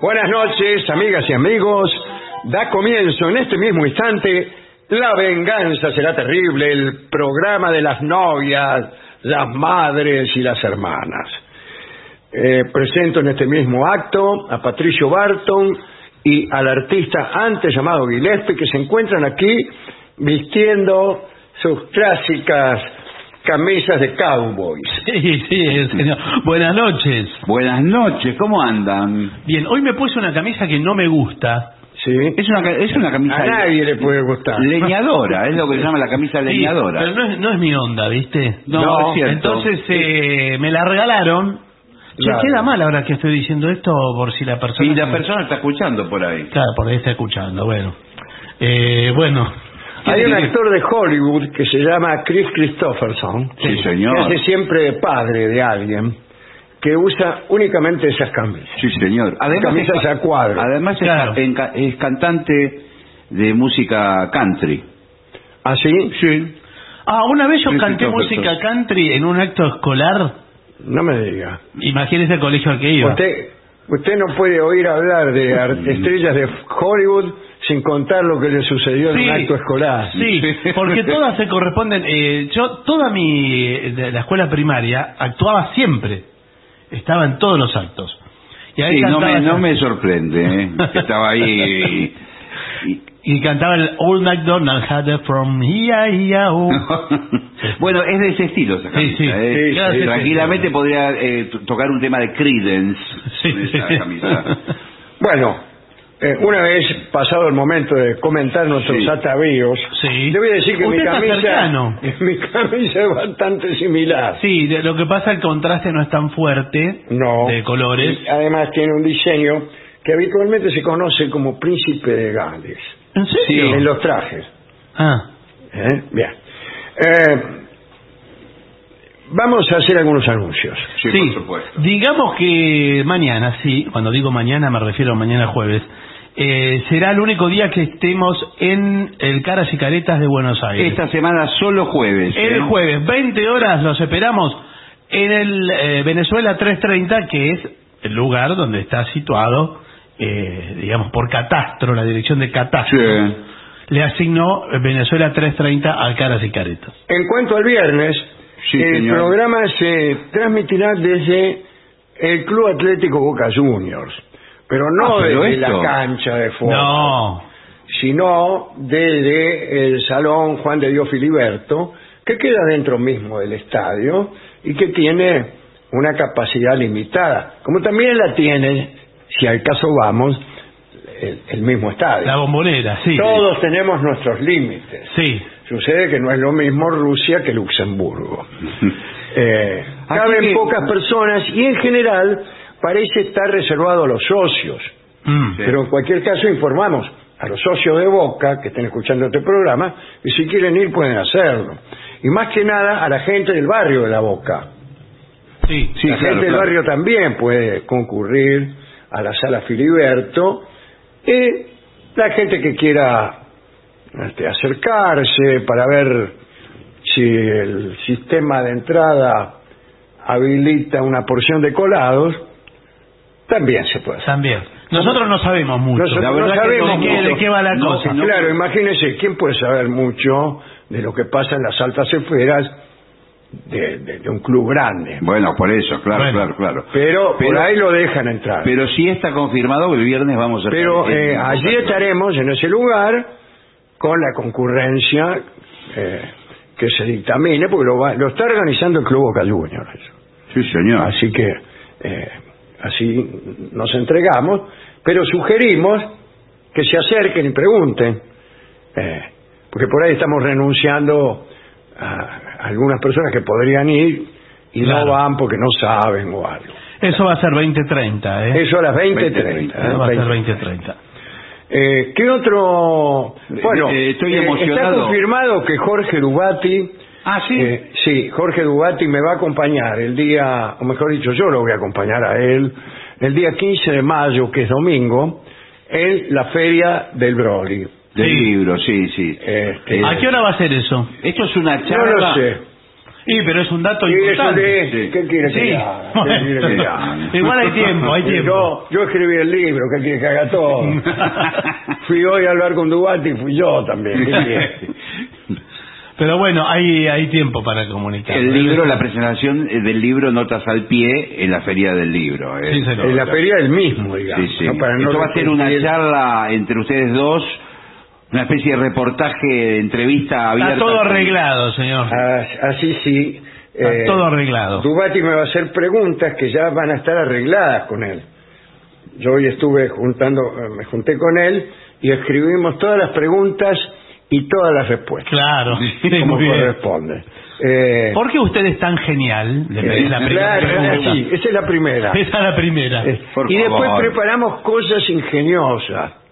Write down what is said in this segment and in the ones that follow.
Buenas noches, amigas y amigos. Da comienzo en este mismo instante La venganza será terrible, el programa de las novias, las madres y las hermanas. Presento en este mismo acto a Patricio Barton y al artista antes llamado Gillespie, que se encuentran aquí vistiendo sus clásicas camisas de cowboys. Sí, señor. Buenas noches. Buenas noches, ¿cómo andan? Bien, hoy me puse una camisa que no me gusta. Sí. Es una camisa... A nadie le puede gustar. Leñadora, es lo que se llama la camisa leñadora. Pero no es mi onda, ¿viste? No es cierto. Entonces me la regalaron. Claro. Queda mal ahora que estoy diciendo esto, por si la persona... Y la persona está escuchando por ahí. Claro, por ahí está escuchando, bueno. Hay un actor de Hollywood que se llama Chris Kristofferson. Sí, señor. Que hace siempre padre de alguien, que usa únicamente esas camisas. Sí, señor. Además, camisas a cuadro. Además, claro, es cantante de música country. ¿Ah, sí? Sí. Ah, una vez yo canté música country en un acto escolar. No me diga. Imagínese el colegio al que iba. Usted no puede oír hablar de estrellas de Hollywood sin contar lo que le sucedió en un acto escolar. Sí, porque todas se corresponden. Yo toda la escuela primaria actuaba siempre. Estaba en todos los actos. Y ahí no me sorprende, que estaba ahí. Y cantaba el Old MacDonald Had It From Here. Bueno, es de ese estilo esa camisa. Sí, tranquilamente podría tocar un tema de Creedence con esa camisa. Bueno, una vez pasado el momento de comentar nuestros atavíos, le voy a decir que mi camisa es bastante similar. Sí, lo que pasa, el contraste no es tan fuerte de colores. Además tiene un diseño que habitualmente se conoce como príncipe de Gales. ¿En serio? Sí, en los trajes. Ah. Bien. Vamos a hacer algunos anuncios. Sí, por supuesto. Digamos que mañana, cuando digo mañana me refiero a mañana jueves, será el único día que estemos en el Caras y Caretas de Buenos Aires. Esta semana solo jueves. El jueves, 20 horas, los esperamos en el Venezuela 330, que es el lugar donde está situado... digamos por catastro, la dirección de catastro le asignó Venezuela 330 al Caras y Caretas. En cuanto al viernes, el programa se transmitirá desde el Club Atlético Boca Juniors, pero desde la cancha de fútbol, sino desde el Salón Juan de Dios Filiberto, que queda dentro mismo del estadio y que tiene una capacidad limitada, como también la tiene, si al caso vamos, el mismo estadio. La Bombonera, Todos tenemos nuestros límites. Sí. Sucede que no es lo mismo Rusia que Luxemburgo. Caben pocas personas y en general parece estar reservado a los socios. Pero en cualquier caso informamos a los socios de Boca que estén escuchando este programa y si quieren ir pueden hacerlo. Y más que nada a la gente del barrio de la Boca. Sí, la gente del barrio también puede concurrir a la sala Filiberto, y la gente que quiera acercarse para ver si el sistema de entrada habilita una porción de colados, también se puede hacer. Nosotros no sabemos mucho. ¿De qué va la cosa? Claro, imagínense, ¿quién puede saber mucho de lo que pasa en las altas esferas de un club grande. Bueno, por eso, claro, bueno, claro. Pero ahí lo dejan entrar. Pero si está confirmado que el viernes vamos a... Pero allí estaremos en ese lugar con la concurrencia que se dictamine, porque lo está organizando el Club Boca Juniors. Sí, señor. Así que así nos entregamos, pero sugerimos que se acerquen y pregunten, porque por ahí estamos renunciando a algunas personas que podrían ir y claro, no van porque no saben o algo. Eso va a ser 20:30, ¿eh? Eso a las 20:30. Eso va a ser 20:30. ¿Qué otro...? Bueno, estoy emocionado. Está confirmado que Jorge Dubatti... Ah, ¿sí? Sí, Jorge Dubatti me va a acompañar el día... O mejor dicho, yo lo voy a acompañar a él el día 15 de mayo, que es domingo, en la Feria del Broglie. Del libro, sí, sí. ¿A qué hora va a ser eso? Esto es una charla... No lo sé. Sí, pero es un dato importante. Sí. ¿Qué quiere que haga? Igual hay tiempo, hay tiempo. Yo escribí el libro, ¿qué quiere que haga todo? Fui hoy a hablar con Dubatti y fui yo también. Pero bueno, hay tiempo para comunicar. El libro, la presentación del libro Notas al Pie en la Feria del Libro. Sí, señor. En la feria del mismo, digamos. Sí, sí. No, para esto va a ser una charla entre ustedes dos. Una especie de reportaje, entrevista abierta. Está todo arreglado, señor. Así sí. Está todo arreglado. Dubatti me va a hacer preguntas que ya van a estar arregladas con él. Yo hoy me junté con él y escribimos todas las preguntas y todas las respuestas. Claro. Sí, como corresponde. ¿Por qué usted es tan genial? Esa es la primera. Esa es la primera. Y después preparamos cosas ingeniosas.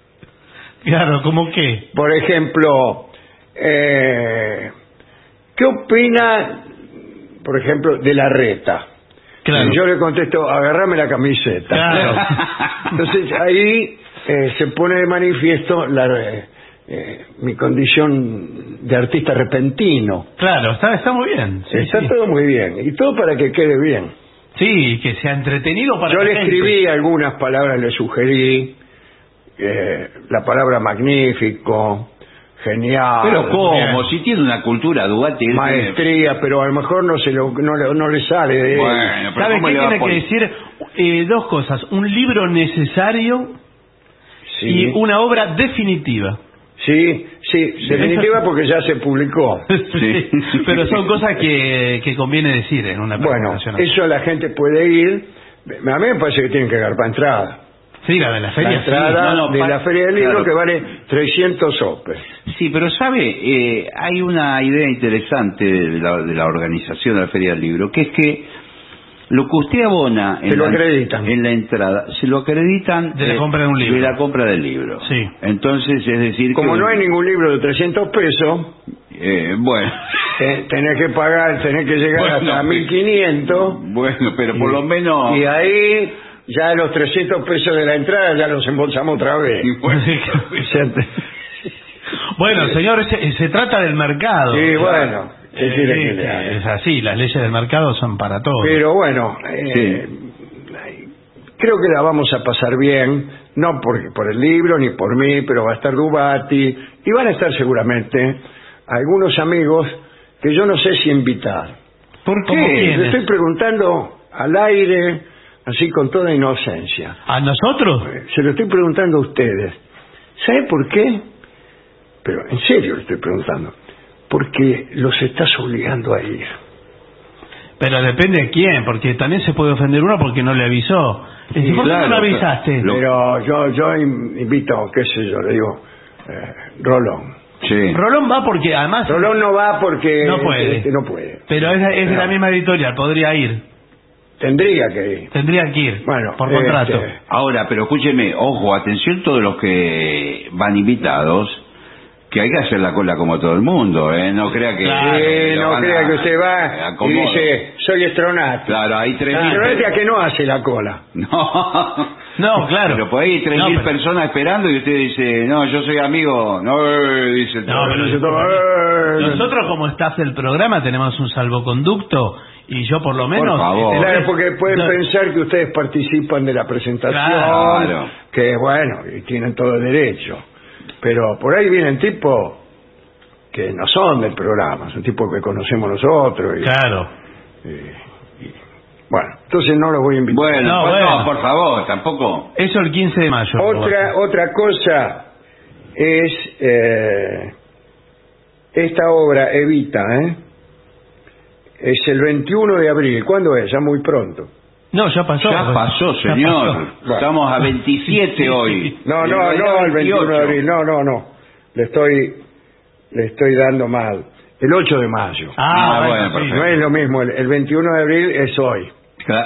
Claro, ¿cómo qué? Por ejemplo, ¿qué opina, por ejemplo, de la reta? Claro. Y yo le contesto, agarrame la camiseta. Claro. Entonces ahí se pone de manifiesto mi condición de artista repentino. Claro, está muy bien. Sí, está todo muy bien. Y todo para que quede bien. Sí, que sea entretenido para la gente. Yo le escribí algunas palabras, le sugerí. La palabra magnífico, genial. Pero ¿cómo? Si tiene una cultura, Dubatti. Maestría, pero a lo mejor no le sale de él. Bueno, pero ¿sabe qué tiene que decir? Dos cosas. Un libro necesario, sí, y una obra definitiva. Sí, sí, definitiva porque ya se publicó. Sí. Pero son cosas que conviene decir en una presentación. Bueno, eso la gente puede ir. A mí me parece que tienen que agarrar para entrada. Sí, la de la feria. La entrada, sí, de la Feria del Libro, claro, que vale 300 sopes. Sí, pero ¿sabe? Hay una idea interesante de la organización de la Feria del Libro, que es que lo que usted abona en la entrada, se lo acreditan de la compra de un libro. De la compra del libro. Sí. Entonces, es decir... Como no hay ningún libro de 300 pesos... bueno... tenés que pagar, tenés que llegar hasta 1.500... Bueno, pero por lo menos... Y ahí... Ya los 300 pesos de la entrada ya los embolsamos otra vez. Bueno, señor, se trata del mercado. Sí, bueno. Es así, las leyes del mercado son para todos. Pero bueno, creo que la vamos a pasar bien, no por el libro ni por mí, pero va a estar Dubatti y van a estar seguramente algunos amigos que yo no sé si invitar. ¿Por qué? Le estoy preguntando al aire... Así con toda inocencia. ¿A nosotros? Se lo estoy preguntando a ustedes. ¿Sabe por qué? Pero en serio le estoy preguntando. Porque los estás obligando a ir. Pero depende de quién, porque también se puede ofender uno porque no le avisó. ¿Y por qué no le avisaste? Pero yo invito, qué sé yo, le digo, Rolón. Sí. Rolón va porque además... Rolón no va porque... No puede. Pero es de la misma editorial, podría ir. Tendría que ir, bueno, por contrato. Ahora, pero escúcheme, ojo, atención todos los que van invitados, que hay que hacer la cola como todo el mundo, no crea que... Claro, no crea que usted va y dice, soy estronata. Claro, hay 3.000... Estronata que no hace la cola. No, claro. Pero por ahí hay 3.000 personas esperando y usted dice, no, yo soy amigo, dice... No, pero nosotros como staff del programa tenemos un salvoconducto... Y yo por lo menos... Por favor. Claro, porque pueden pensar que ustedes participan de la presentación, claro, que bueno, y tienen todo derecho. Pero por ahí vienen tipos que no son del programa, son tipos que conocemos nosotros. Y, claro. Bueno, entonces no los voy a invitar. Bueno, no, pues bueno, no, por favor, tampoco. Eso el 15 de mayo. Otra cosa es esta obra Evita, es el 21 de abril. ¿Cuándo es? Ya muy pronto. No, ya pasó. Ya pasó, señor. Ya pasó. Bueno. Estamos a 27 hoy. No, no, no, el 21 de abril. No, no, no. Le estoy dando mal. El 8 de mayo. Ah, bueno, perfecto. No es lo mismo. El 21 de abril es hoy.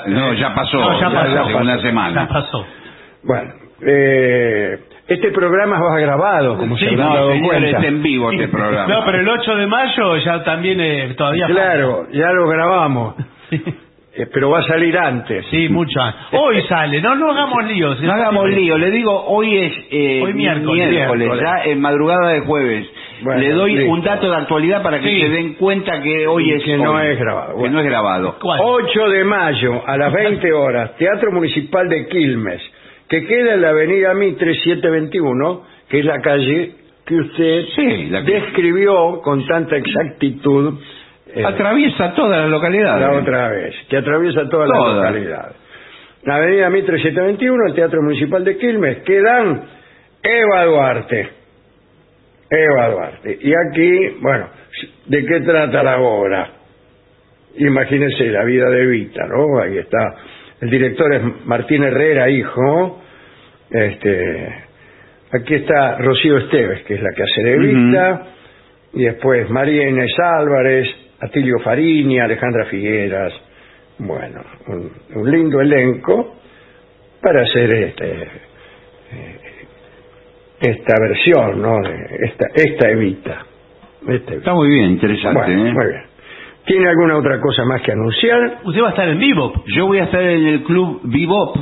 No, ya pasó. No, ya pasó. Ya pasó. Una semana. Ya pasó. Bueno, este programa va grabado, como sí, se habrán dado cuenta. En vivo este programa. No, pero el 8 de mayo ya también todavía... Claro, pasa. Ya lo grabamos. Sí. Pero va a salir antes. Sí, mucho antes. Hoy sale, no hagamos líos. No hagamos lío, le digo, hoy es hoy miércoles, ya en madrugada de jueves. Bueno, le doy un dato de actualidad para que se den cuenta que hoy es... Que no es grabado. Bueno. Que no es grabado. ¿Cuál? 8 de mayo, a las 20 horas, Teatro Municipal de Quilmes, que queda en la avenida Mitre 721, que es la calle que usted describió con tanta exactitud... atraviesa toda la localidad. La otra vez, que atraviesa toda la localidad. La avenida Mitre 721, el Teatro Municipal de Quilmes, que dan Eva Duarte. Y aquí, bueno, ¿de qué trata la obra? Imagínense la vida de Evita, ¿no? Ahí está. El director es Martín Herrera, hijo. Aquí está Rocío Esteves, que es la que hace de Evita. Y después María Inés Álvarez, Atilio Fariña, Alejandra Figueras. Bueno, un lindo elenco para hacer esta versión, ¿no? Esta Evita. Está muy bien, interesante. Bueno, muy bien. ¿Tiene alguna otra cosa más que anunciar? Usted va a estar en Bebop. Yo voy a estar en el Club Bebop.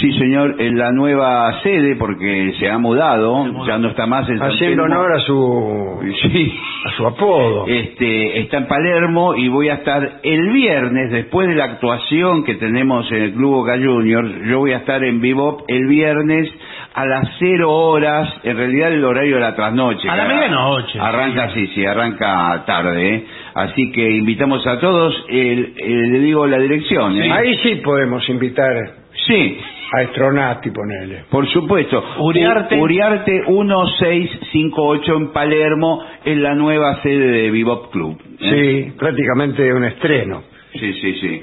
Sí, señor, en la nueva sede, porque se ha mudado, ya no está más en San Telmo. Haciendo honor a su apodo. Está en Palermo y voy a estar el viernes, después de la actuación que tenemos en el Club Boca Juniors, yo voy a estar en Bebop el viernes a las 0 horas, en realidad el horario de la trasnoche. A la medianoche. Arranca, sí, arranca tarde, Así que invitamos a todos, le digo la dirección. Ahí sí podemos invitar... Sí. A Estronati, ponele. Por supuesto. Uriarte 1658 en Palermo, en la nueva sede de Bebop Club. Sí, prácticamente un estreno. Sí.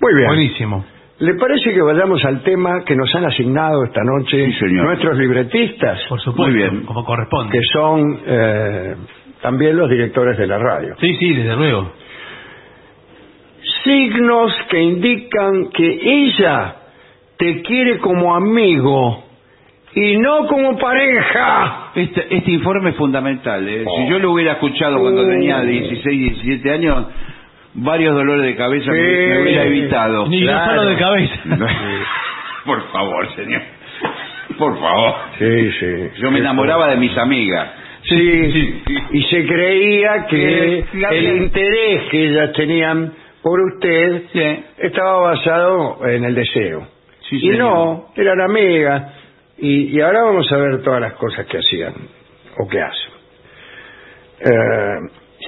Muy bien. Buenísimo. ¿Le parece que vayamos al tema que nos han asignado esta noche nuestros libretistas? Por supuesto, muy bien. Como corresponde. Que son también los directores de la radio. Sí, desde luego. Signos que indican que ella te quiere como amigo y no como pareja. Este informe es fundamental. Si yo lo hubiera escuchado cuando tenía 16, 17 años, varios dolores de cabeza me hubiera evitado. Ni yo solo de cabeza. Por favor, señor. Por favor. Sí. Yo me enamoraba de mis amigas. Sí. Y se creía que el interés que ellas tenían por usted estaba basado en el deseo. Sí, y no, eran amigas. Y ahora vamos a ver todas las cosas que hacían o que hacen.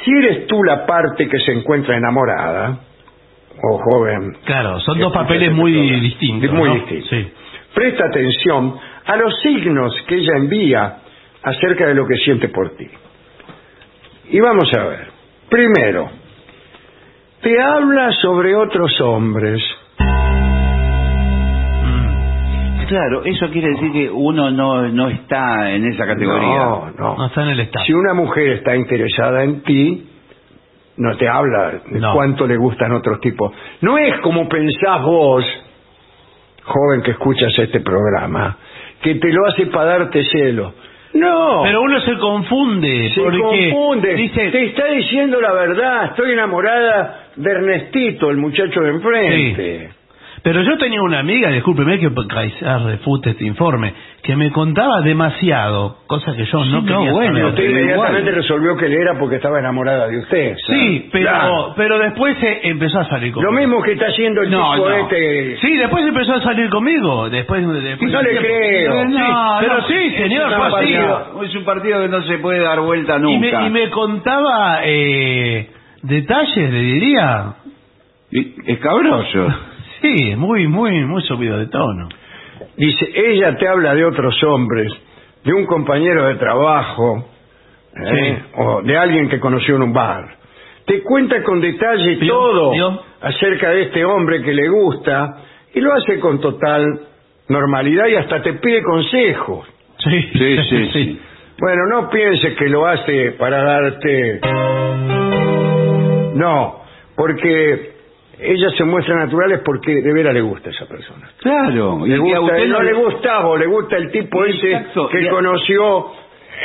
Si eres tú la parte que se encuentra enamorada o joven... Claro, son dos papeles muy distintos. Sí. Presta atención a los signos que ella envía acerca de lo que siente por ti. Y vamos a ver. Primero, te habla sobre otros hombres. Claro, eso quiere decir que uno no está en esa categoría. No está en el estado. Si una mujer está interesada en ti, no te habla de cuánto le gustan otros tipos. No es como pensás vos, joven que escuchas este programa, que te lo hace para darte celo. No. Pero uno se confunde. Dice, te está diciendo la verdad, estoy enamorada de Ernestito, el muchacho de enfrente. Sí. Pero yo tenía una amiga, discúlpeme que refute este informe, que me contaba demasiado, cosas que yo no quería saber. Usted inmediatamente resolvió que le era porque estaba enamorada de usted. Sí, pero después empezó a salir conmigo. Lo mismo que está haciendo el chico este... Sí, después empezó a salir conmigo. Después no le creo. Pero sí, señor, es un partido que no se puede dar vuelta nunca. Y me contaba... detalles, le diría. Escabroso. Sí, muy subido de tono. Dice, ella te habla de otros hombres, de un compañero de trabajo, sí, o de alguien que conoció en un bar. Te cuenta con detalle todo acerca de este hombre que le gusta y lo hace con total normalidad y hasta te pide consejos. Sí. Bueno, no pienses que lo hace para darte... No, porque ellas se muestran naturales porque de veras le gusta a esa persona. Claro. Le gusta, usted no le gustaba, o le gusta el tipo ese que conoció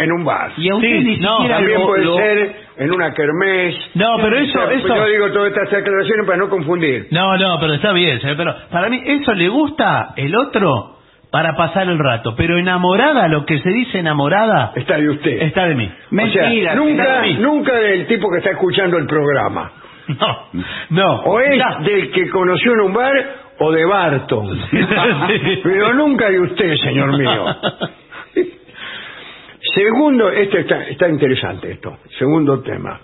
en un bar. Y a usted sí, también puede ser en una kermés. No, pero eso... Yo digo todas estas aclaraciones para no confundir. No, pero está bien, pero para mí eso le gusta el otro... Para pasar el rato, pero enamorada, lo que se dice enamorada... Está de usted. Está de mí. Mentira. O sea, nunca del tipo que está escuchando el programa. No. O es del que conoció en un bar o de Barton. Pero nunca de usted, señor mío. Segundo, está interesante esto. Segundo tema.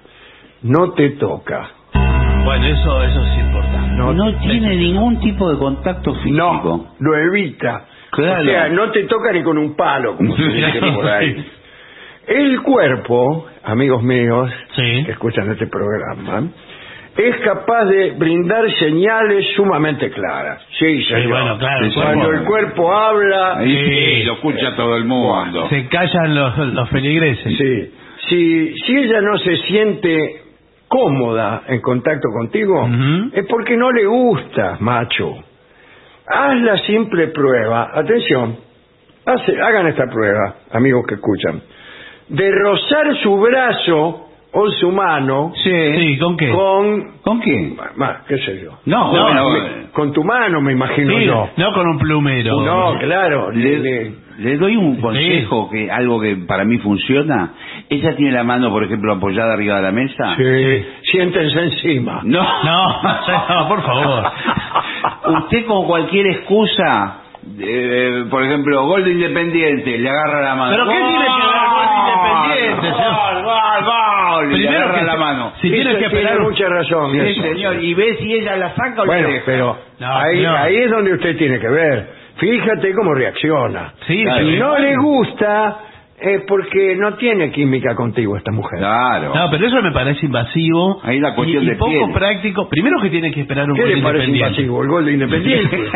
No te toca. Bueno, eso es importante. No tiene ningún tipo de contacto físico. No, lo evita. Claro. O sea, no te toca ni con un palo, como se dice por ahí. El cuerpo, amigos míos, sí, que escuchan este programa, es capaz de brindar señales sumamente claras. Sí, señor. Sí, bueno, claro. Cuando el cuerpo habla... Sí, lo escucha todo el mundo. Se callan los feligreses. Sí. Si ella no se siente cómoda en contacto contigo, es porque no le gusta, macho. Haz la simple prueba, atención, hagan esta prueba, amigos que escuchan, de rozar su brazo o su mano. Sí, ¿con qué? ¿Con quién? ¿Qué sé yo? No, con tu mano, me imagino. Sí, yo. No con un plumero. No, claro. Le doy un consejo, que algo que para mí funciona. Ella tiene la mano, por ejemplo, apoyada arriba de la mesa. Sí. Siéntense encima. No, por favor. Usted con cualquier excusa, por ejemplo, gol de Independiente, le agarra la mano. ¿Pero qué tiene que ver gol de Independiente? Gol, primero agarra la mano. Si tiene que apelar, mucha razón. Sí, eso, señor. Y ve si ella la saca o la deja. Pero ahí es donde usted tiene que ver. Fíjate cómo reacciona. Sí, claro. Si no le gusta... Es porque no tiene química contigo esta mujer. Claro. No, pero eso me parece invasivo. Ahí la cuestión y de poco piel. Práctico. Primero que tiene que esperar un gol de Independiente. El gol de Independiente.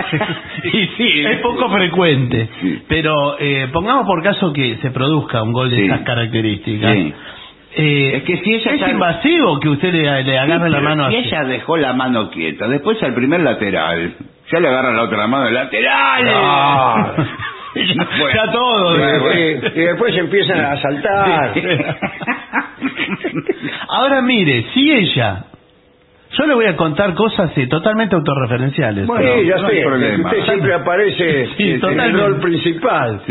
Sí, es poco frecuente. Sí. Pero pongamos por caso que se produzca un gol de esas características. Sí. Es que si ella es invasivo que usted le agarre la mano así. Si ella dejó la mano quieta, después al primer lateral, ya le agarra la otra mano. ¡Lateral! No. Bueno, ya todo. Y después empiezan a asaltar. Ahora mire, si ella... Yo le voy a contar cosas totalmente autorreferenciales. Bueno, ya no sé, usted siempre aparece en el rol principal.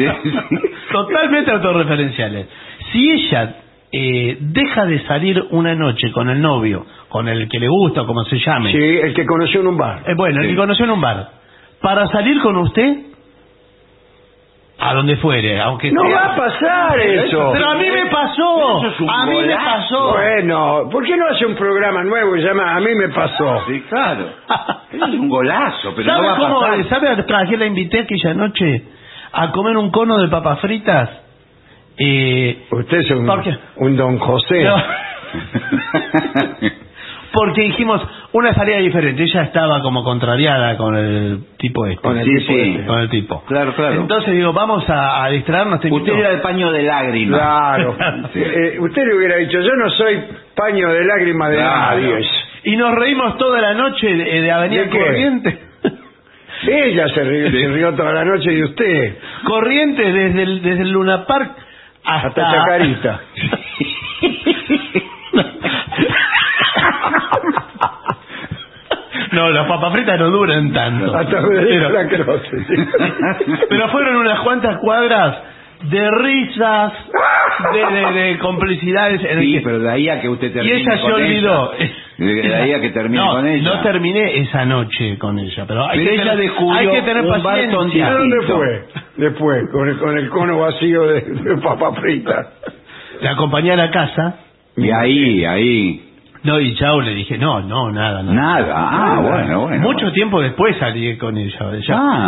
Totalmente autorreferenciales. Si ella deja de salir una noche con el novio, con el que le gusta, como se llame. Sí, el que conoció en un bar. El que conoció en un bar. Para salir con usted... A donde fuere, aunque no sea... va a pasar eso. Pero a mí me pasó. A mí me pasó. Bueno, ¿por qué no hace un programa nuevo y llama A mí me pasó? Sí, claro. Es un golazo, pero no va a pasar. ¿Sabe a qué la invité aquella noche? A comer un cono de papas fritas. Usted es un don José. No. Porque dijimos una salida diferente. Ella estaba como contrariada con el tipo este. Con el tipo. Claro. Entonces digo, vamos a distraernos. Usted era el paño de lágrimas. Claro. Usted le hubiera dicho, yo no soy paño de lágrimas de nadie. Y nos reímos toda la noche de Avenida Corrientes. Ella se rió toda la noche de usted. Corrientes desde el Luna Park hasta Chacarita. No, las papas fritas no duran tanto. Hasta la croce. Pero fueron unas cuantas cuadras de risas, de complicidades. Pero de ahí a que usted termine con ella. Y ella se olvidó. De ahí a que termine con ella. No terminé esa noche con ella. Pero ella descubrió. Hay que tener paciencia. ¿Dónde fue? Después, con el cono vacío de papas fritas. La acompañé a la casa. Y ahí. No, y Yao le dije, nada. Ah, bueno. Mucho tiempo después salí con ella.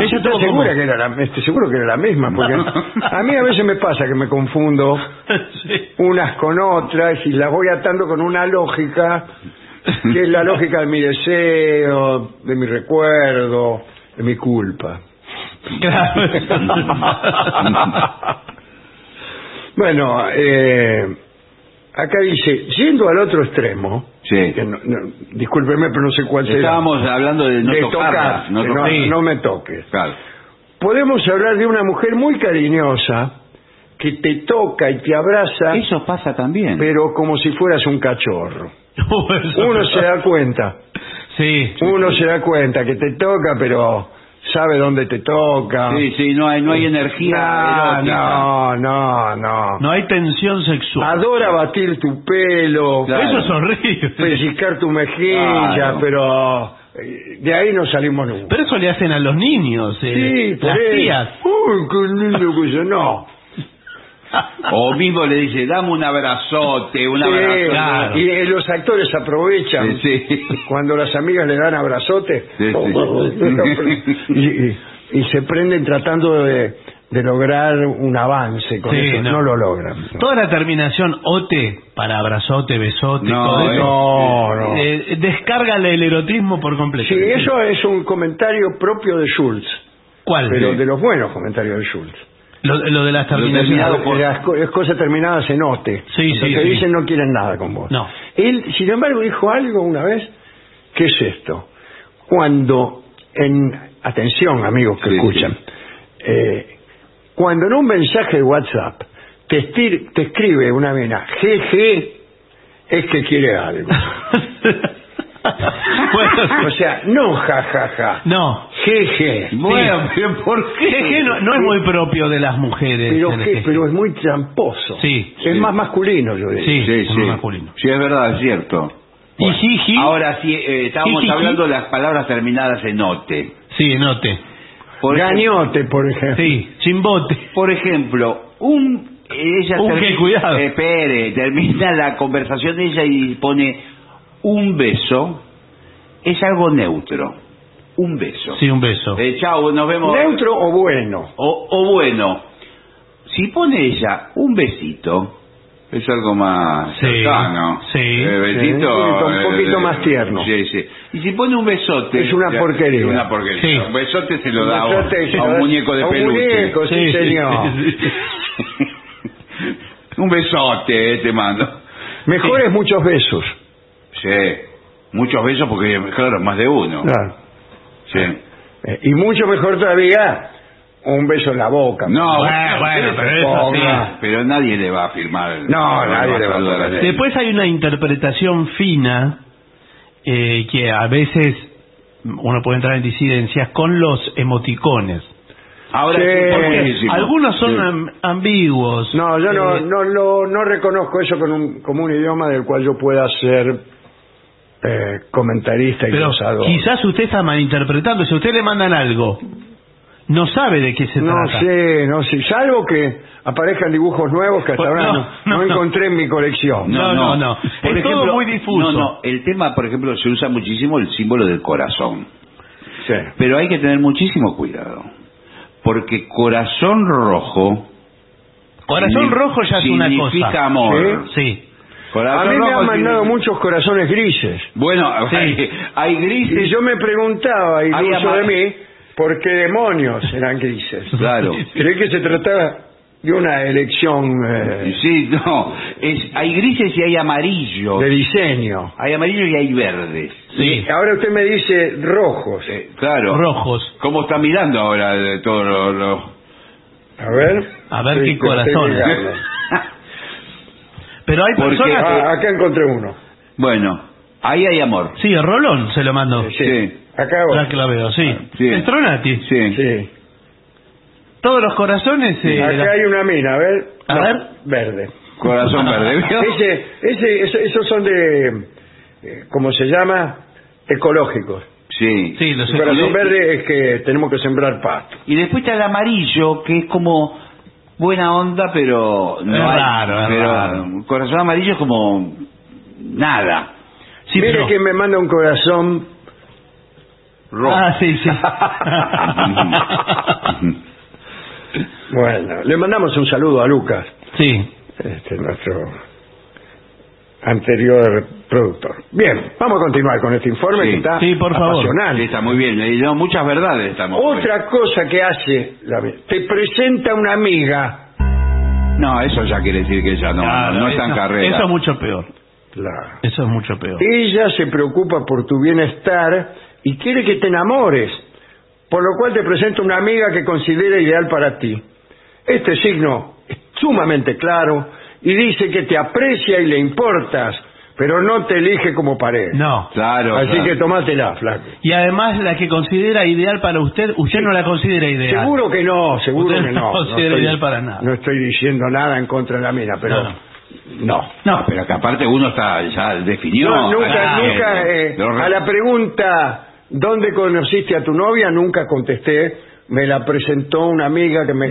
Ella tuvo segura que era seguro que era la misma, porque a mí a veces me pasa que me confundo unas con otras y las voy atando con una lógica que es la lógica de mi deseo, de mi recuerdo, de mi culpa. Claro. Bueno, acá dice, yendo al otro extremo, que no, discúlpeme, pero no sé cuál será. Estábamos hablando de no tocar, no me toques. Claro. Podemos hablar de una mujer muy cariñosa que te toca y te abraza. Eso pasa también. Pero como si fueras un cachorro. Uno se da cuenta. Uno se da cuenta que te toca, pero sabe dónde te toca. No hay energía. No. No hay tensión sexual. Adora batir tu pelo. Claro. Eso es horrible. Pellizcar tu mejilla, pero de ahí no salimos nunca. Pero eso le hacen a los niños. Las tías. ¡Uy, qué lindo que yo! No. O mismo le dice, dame un abrazote, un abrazote. Claro. Y los actores aprovechan cuando las amigas le dan abrazote y se prenden tratando de lograr un avance con eso. No lo logran. Toda la terminación OTE para abrazote, besote, descárgale el erotismo por completo. Sí, eso es un comentario propio de Schulz. ¿Cuál? Pero de los buenos comentarios de Schulz. Lo de las terminadas las cosas terminadas en ote. Los que dicen no quieren nada con vos. No. Él, sin embargo, dijo algo una vez. ¿Qué es esto? Cuando, atención amigos que escuchan, cuando en un mensaje de WhatsApp te escribe una vena jeje, es que quiere algo. O sea, no jajaja. No. Jeje. Bueno, pero ¿por qué? Jeje no es muy propio de las mujeres. Pero es muy tramposo. Es más masculino, yo digo. Sí, es masculino. Sí, es verdad, es cierto. Bueno, y jiji. Ahora sí, estábamos hablando de las palabras terminadas en ote. Sí, en ote. Gañote, por ejemplo. Sí, chimbote. Por ejemplo, termina la conversación de ella y pone... Un beso es algo neutro. Un beso. Sí, un beso. Chao, nos vemos. ¿Neutro o bueno? O bueno. Si pone ella un besito, es algo más cercano. Besito, un poquito más tierno. Y si pone un besote... Es una porquería. Un besote se lo da a un muñeco de peluche. A un muñeco, sí, señor. Un besote, te mando. Mejor es muchos besos. Muchos besos porque, claro, más de uno. Claro. Y mucho mejor todavía un beso en la boca. No, bueno, pero eso sí. Pero nadie le va a firmar. Nadie le va a firmar. Después hay una interpretación fina que a veces uno puede entrar en disidencias con los emoticones. Ahora algunos son ambiguos. No reconozco eso como un idioma del cual yo pueda ser... comentarista y pensador. Quizás usted está malinterpretando. Si a usted le mandan algo, no sabe de qué se trata. No sé, salvo que aparezcan dibujos nuevos que hasta ahora no encontré en mi colección. No. Por ejemplo, todo muy difuso. El tema, por ejemplo, se usa muchísimo el símbolo del corazón. Pero hay que tener muchísimo cuidado, porque corazón rojo. Corazón rojo ya es una cosa. Significa amor. Sí. A mí me han mandado muchos corazones grises. Bueno, hay grises. Y yo me preguntaba, incluso de mí, ¿por qué demonios eran grises? Claro. Creí que se trataba de una elección... hay grises y hay amarillos. De diseño. Hay amarillos y hay verdes. Ahora usted me dice rojos. Claro. Rojos. ¿Cómo está mirando ahora de todo lo...? A ver qué corazones. Pero hay personas que... acá encontré uno. Bueno, ahí hay amor. Sí, el Rolón se lo mandó. Acá voy. Ya que la veo, El Tronati. Todos los corazones... acá hay una mina, a ver. Verde. Corazón verde. Esos son de... ¿cómo se llama? Ecológicos. Sí, los ecológicos. El corazón verde es que tenemos que sembrar pasto. Y después está el amarillo, que es como... buena onda, pero... raro. Corazón amarillo es como... nada. Sí, mire pero... que me manda un corazón rojo. Ah, sí, sí. Bueno, le mandamos un saludo a Lucas. Sí. Nuestro... anterior productor. Bien, vamos a continuar con este informe, sí, que está, sí, por favor, apasionante. Está muy bien, le dio muchas verdades. Otra cosa que hace, te presenta una amiga. No, eso ya quiere decir que ella no está en carrera. Eso es mucho peor. Claro. Eso es mucho peor. Ella se preocupa por tu bienestar y quiere que te enamores, por lo cual te presenta una amiga que considera ideal para ti. Este signo es sumamente claro. Y dice que te aprecia y le importas, pero no te elige como pareja. No, claro. Así claro. Que tomátela, flaco. Y además la que considera ideal para usted, usted sí. No la considera ideal. Seguro que no, seguro usted que no. No considera ideal para nada. No estoy diciendo nada en contra de la mina, pero... No, pero que aparte uno está ya definido. No, nunca a la pregunta, ¿dónde conociste a tu novia? Nunca contesté. Me la presentó una amiga que me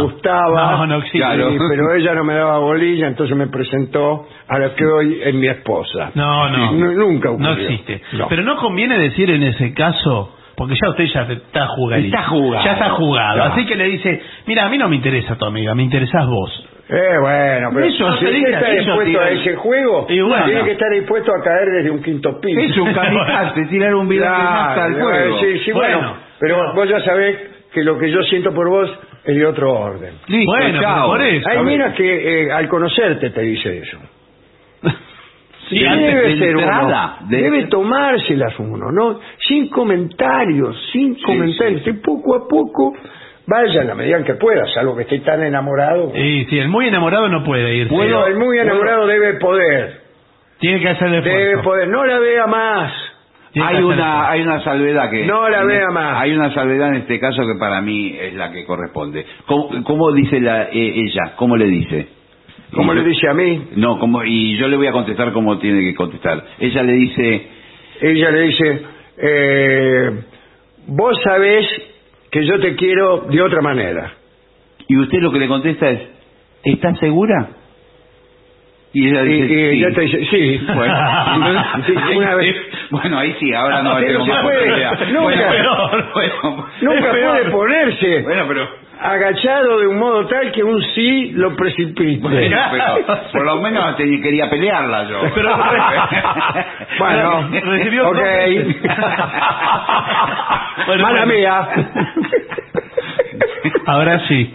gustaba, existe, claro. Pero ella no me daba bolilla, entonces me presentó a la que hoy es mi esposa. Nunca ocurrió. No existe. No. Pero no conviene decir en ese caso, porque ya usted ya está jugadito. Ya está jugado. No. Así que le dice, mira, a mí no me interesa tu amiga, me interesás vos. Bueno, pero eso, si usted está dispuesto a ese juego, bueno, tiene que estar dispuesto a caer desde un quinto piso. Es un kamikaze, tirar un video hasta el juego. Sí, bueno, pero vos ya sabés... que lo que yo siento por vos es de otro orden. Listo, bueno, chao. Por eso. Hay minas que al conocerte te dice eso. Sí, debe ser uno, debe tomárselas uno, ¿no? Sin comentarios, Sí. Y poco a poco, vaya en la medida en que pueda, salvo que esté tan enamorado. Sí, sí, el muy enamorado no puede ir. Bueno, el muy enamorado debe poder. Tiene que hacer el esfuerzo. Debe poder, no la vea más. Hay una salvedad que... No la vea más. Hay una salvedad en este caso que para mí es la que corresponde. ¿Cómo dice ella? ¿Cómo le dice? ¿Cómo le dice a mí? No, y yo le voy a contestar como tiene que contestar. Ella le dice... vos sabés que yo te quiero de otra manera. Y usted lo que le contesta es... ¿Estás segura? Y ella dice, sí. Ya te dice, sí. Bueno, entonces, una vez... Bueno, ahí sí, ahora no me tengo más posibilidad. Nunca puede ponerse agachado de un modo tal que un sí lo precipite. Bueno, pero por lo menos quería pelearla yo. Bueno, recibió... Ok. Mala mía. Ahora sí.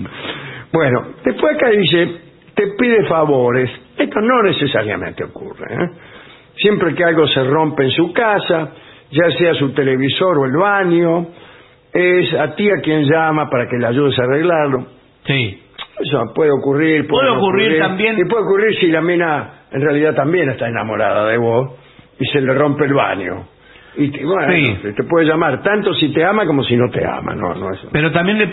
Bueno, después acá dice... te pide favores. Esto no necesariamente ocurre, ¿eh? Siempre que algo se rompe en su casa, ya sea su televisor o el baño, es a ti a quien llama para que le ayudes a arreglarlo. Sí. Eso puede ocurrir. Puede ocurrir también. Y puede ocurrir si la mina en realidad también está enamorada de vos y se le rompe el baño. Y te puede llamar tanto si te ama como si no te ama, no eso. Pero también le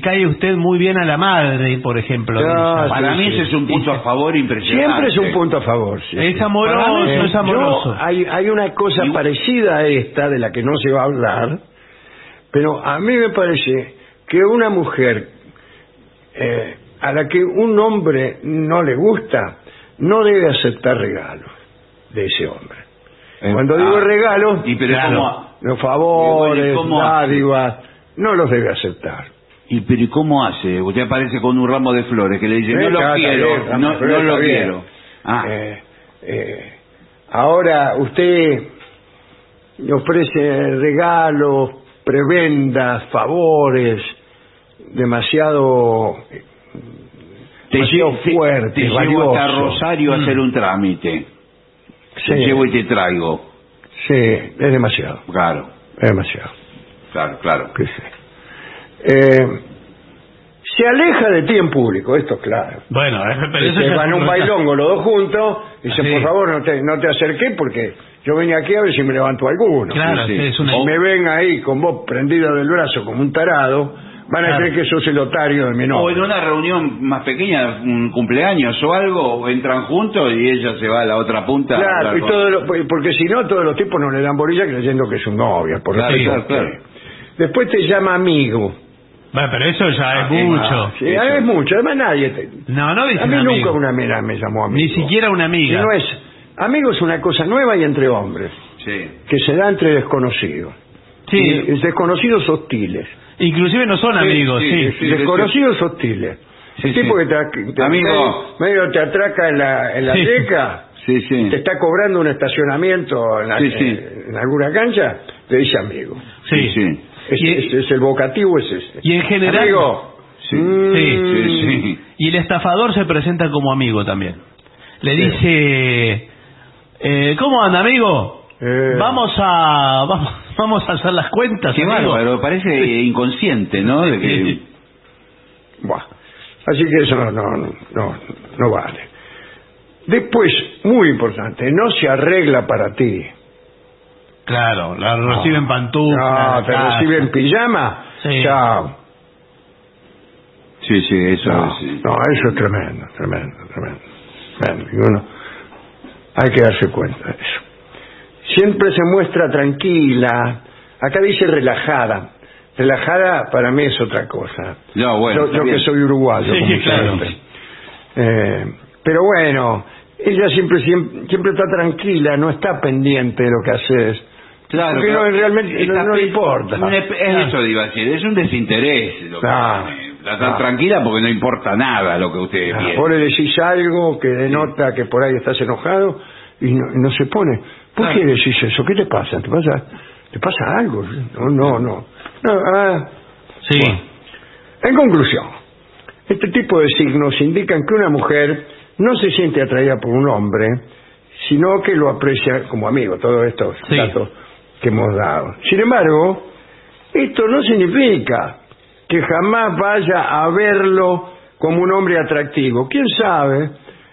cae usted muy bien a la madre, por ejemplo. Para mí ese es un punto a favor impresionante. Siempre es un punto a favor. Sí. Es amoroso, es amoroso. Hay una cosa parecida a esta de la que no se va a hablar, pero a mí me parece que una mujer a la que un hombre no le gusta no debe aceptar regalos de ese hombre. Cuando digo regalos, los favores, dádivas, no los debe aceptar. ¿Y pero cómo hace? Usted aparece con un ramo de flores que le dice, no lo quiero. Ah. Ahora usted le ofrece regalos, prebendas, favores, demasiado fuertes, te llevo hasta Rosario a hacer un trámite. Te llevo y te traigo. Sí, es demasiado. Claro. Es demasiado. Claro. Sí. Se aleja de ti en público, esto es claro. Bueno, pero se van a un bailongo los dos juntos y dicen, por favor, no te acerques porque yo venía aquí a ver si me levanto alguno. Claro, sí. Es una... Si me ven ahí con vos prendido del brazo como un tarado, van a creer que sos el otario de mi novia. O en una reunión más pequeña, un cumpleaños o algo, entran juntos y ella se va a la otra punta. Claro, y porque si no, todos los tipos no le dan bolilla creyendo que es su novia. Claro. Después te llama amigo. Bueno, pero eso ya es mucho. Sí, es mucho. Además nadie... A mí nunca una mina me llamó amigo. Ni siquiera una amiga. Y no es Amigo es una cosa nueva y entre hombres. Sí. Que se da entre desconocidos. Sí. Y desconocidos hostiles. Inclusive no son amigos, sí. Sí, sí, desconocidos sí. Hostiles. Sí, el tipo sí. Que te amigo. Medio te atraca en la sí. Teca, sí, sí. Te está cobrando un estacionamiento en, la, sí, sí. En alguna cancha, te dice amigo. Sí, sí. Es el vocativo, es este. Y en general... Amigo. Sí. Sí, sí, sí. Y el estafador se presenta como amigo también. Le sí. Dice... ¿cómo anda, amigo? Vamos a hacer las cuentas. Qué amigo. Bárbaro, parece inconsciente, ¿no? De que... Buah. Así que eso no vale. Después, muy importante, no se arregla para ti. Claro, la reciben pantufla. No, te reciben pijama. Sí. Chao. Sí, sí, eso no, sí. No, eso es tremendo, tremendo, tremendo. Uno, hay que darse cuenta de eso. Siempre se muestra tranquila. Acá dice relajada. Relajada para mí es otra cosa. No, bueno, yo que soy uruguayo, sí, como claro. Pero bueno, ella siempre está tranquila, no está pendiente de lo que haces. Claro, porque no, realmente no le importa. Eso iba a decir, es un desinterés. Lo que está tan tranquila porque no importa nada lo que usted piensa. Vos le decís algo que denota que por ahí estás enojado y no se pone. ¿Por qué decís eso? ¿Qué te pasa? ¿Te pasa algo? No, sí. Bueno. En conclusión, este tipo de signos indican que una mujer no se siente atraída por un hombre, sino que lo aprecia como amigo, todos estos sí. Datos que hemos dado. Sin embargo, esto no significa que jamás vaya a verlo como un hombre atractivo. ¿Quién sabe?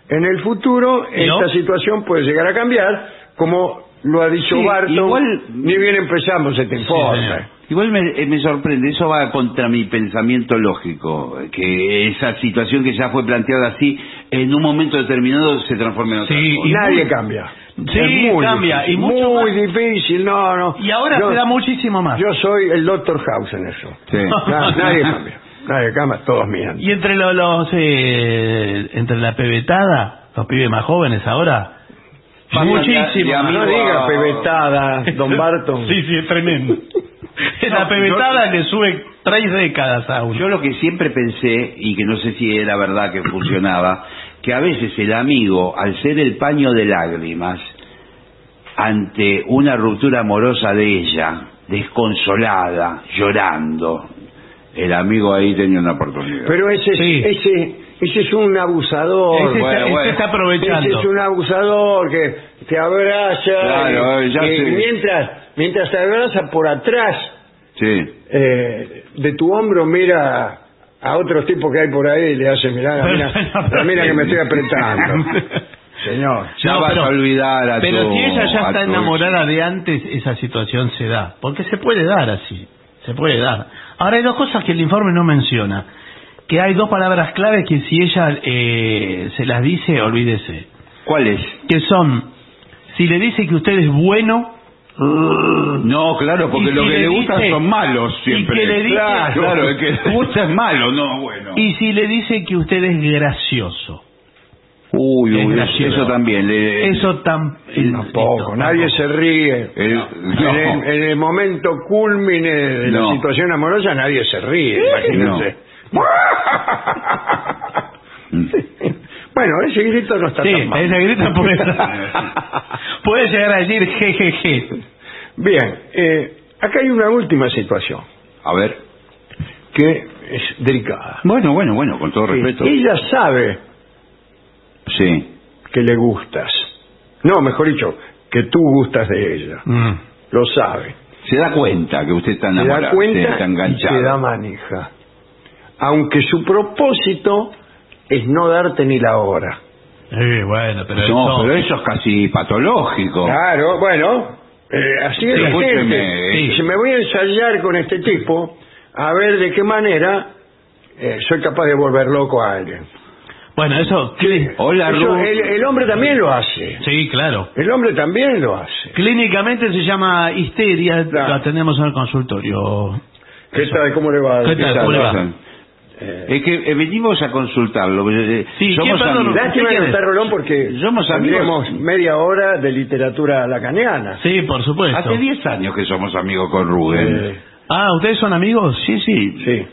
En el futuro esta situación puede llegar a cambiar, como lo ha dicho sí, Barton. Igual, ni bien empezamos este informe. Sí, igual me sorprende, eso va contra mi pensamiento lógico, que esa situación que ya fue planteada así, en un momento determinado se transforma en otra sí, cosa. Y nadie cambia. Sí, muy cambia. Difícil, y mucho muy más. Difícil, no. Y ahora se da muchísimo más. Yo soy el Dr. House en eso. Sí. Nadie cambia. Nadie cambia, todos miran. Y entre entre la pebetada, los pibes más jóvenes ahora... Muchísimo. No diga pebetada, don Barton. Sí, sí, es tremendo. Es la pebetada que sube 3 décadas aún. Yo lo que siempre pensé, y que no sé si era verdad que funcionaba, que a veces el amigo, al ser el paño de lágrimas, ante una ruptura amorosa de ella, desconsolada, llorando, el amigo ahí tenía una oportunidad. Pero ese es un abusador. Ese está aprovechando. Ese es un abusador que te abraza. Claro, y mientras te abraza por atrás sí. De tu hombro mira a otros tipos que hay por ahí y le hace mirar mira que me estoy apretando. Señor, vas a olvidar a Pero si ella ya está enamorada de antes, esa situación se da. Porque se puede dar así. Se puede dar. Ahora hay dos cosas que el informe no menciona. Que hay dos palabras claves que si ella se las dice, olvídese. ¿Cuáles? Que son, si le dice que usted es bueno... No, claro, porque lo que le gustan son malos siempre. Y que le dice, claro, el que le gusta es malo, no bueno. Y si le dice que usted es gracioso. Uy, gracioso. Eso también. Eso tampoco. Nadie se ríe. En el momento cúlmine de la situación amorosa, nadie se ríe, imagínense. Bueno, ese grito no está tan mal. Ese grito puede llegar a decir jejeje. Bien, acá hay una última situación. A ver. Que es delicada. Bueno, con todo respeto. Ella sabe sí. que le gustas. No, mejor dicho, que tú gustas de ella. Lo sabe. Se da cuenta que usted está enamorado. Se da cuenta y se da manija. Aunque su propósito es no darte ni la hora. Bueno, pero eso es casi patológico. Claro, bueno, así es la gente. Si me voy a ensayar con este tipo, a ver de qué manera soy capaz de volver loco a alguien. Bueno, eso... el hombre también lo hace. Sí, claro. El hombre también lo hace. Clínicamente se llama histeria, la tenemos en el consultorio. ¿Qué tal? ¿Cómo le va? Es que venimos a consultarlo. Sí, somos amigos. Lástima que no está Rolón porque somos amigos. Media hora de literatura lacaniana. Sí, por supuesto. Hace 10 años que somos amigos con Rubén. Ah, ¿ustedes son amigos? Sí, sí. Sí.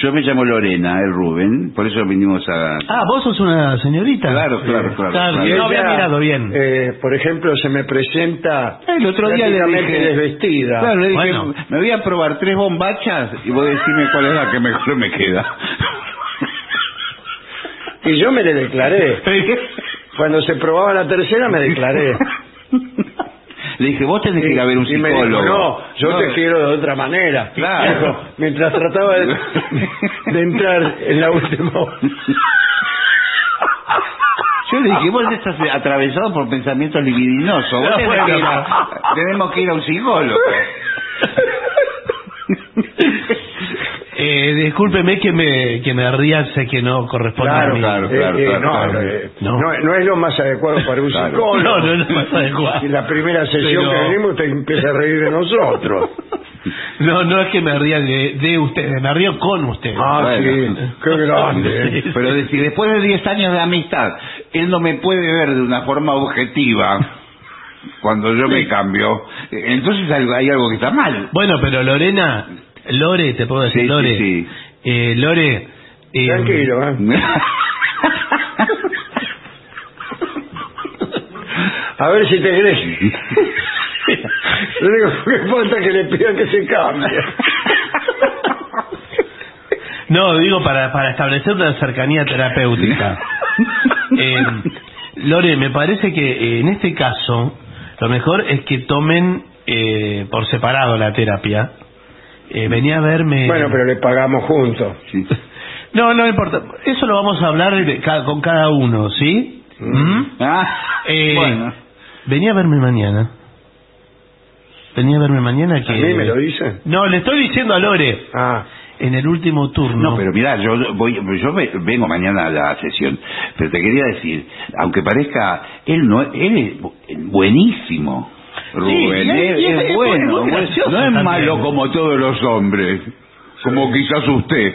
Yo me llamo Lorena, el Rubén, por eso vinimos a... Ah, vos sos una señorita. Claro, claro, claro. Claro. No había mirado bien. Por ejemplo, se me presenta... El otro día le dije... Desvestida. Claro, le dije, bueno, me voy a probar 3 bombachas y vos decime cuál es la que mejor me queda. Y yo me le declaré. Cuando se probaba la tercera me declaré. Le dije, vos tenés que ir a ver un psicólogo. Me dijo, no, yo te quiero de otra manera. Claro. Dijo, mientras trataba de entrar en la última. Yo le dije, vos estás atravesado por pensamientos libidinosos. Vos no, tenés que ir a, tenemos que ir a un psicólogo. Discúlpeme que me ría, sé que no corresponde a mí. No es lo más adecuado para un psicólogo. No es lo más adecuado. En la primera sesión que venimos usted empieza a reír de nosotros. No es que me ría de ustedes, me río con ustedes. Ah, bueno. Sí, qué grande. Pero si después de 10 años de amistad, él no me puede ver de una forma objetiva... Cuando yo me cambio, entonces hay algo que está mal. Bueno, pero Lorena, Lore, te puedo decir, sí, Lore. Sí, sí. Lore. Tranquilo, A ver si te crees. Lo único que falta es que le pidan que se cambie. No, digo para establecer una cercanía terapéutica. Lore, me parece que en este caso... Lo mejor es que tomen por separado la terapia. Venía a verme... Bueno, pero le pagamos juntos. Sí. No importa. Eso lo vamos a hablar con cada uno, ¿sí? ¿Mm? Bueno. Venía a verme mañana que... ¿A mí me lo dice? No, le estoy diciendo a Lore. Ah. En el último turno. No, pero mirá, yo vengo mañana a la sesión, pero te quería decir, aunque parezca, él es buenísimo, Rubén, sí, es bueno, es gracioso, no es también. Malo como todos los hombres, como quizás usted.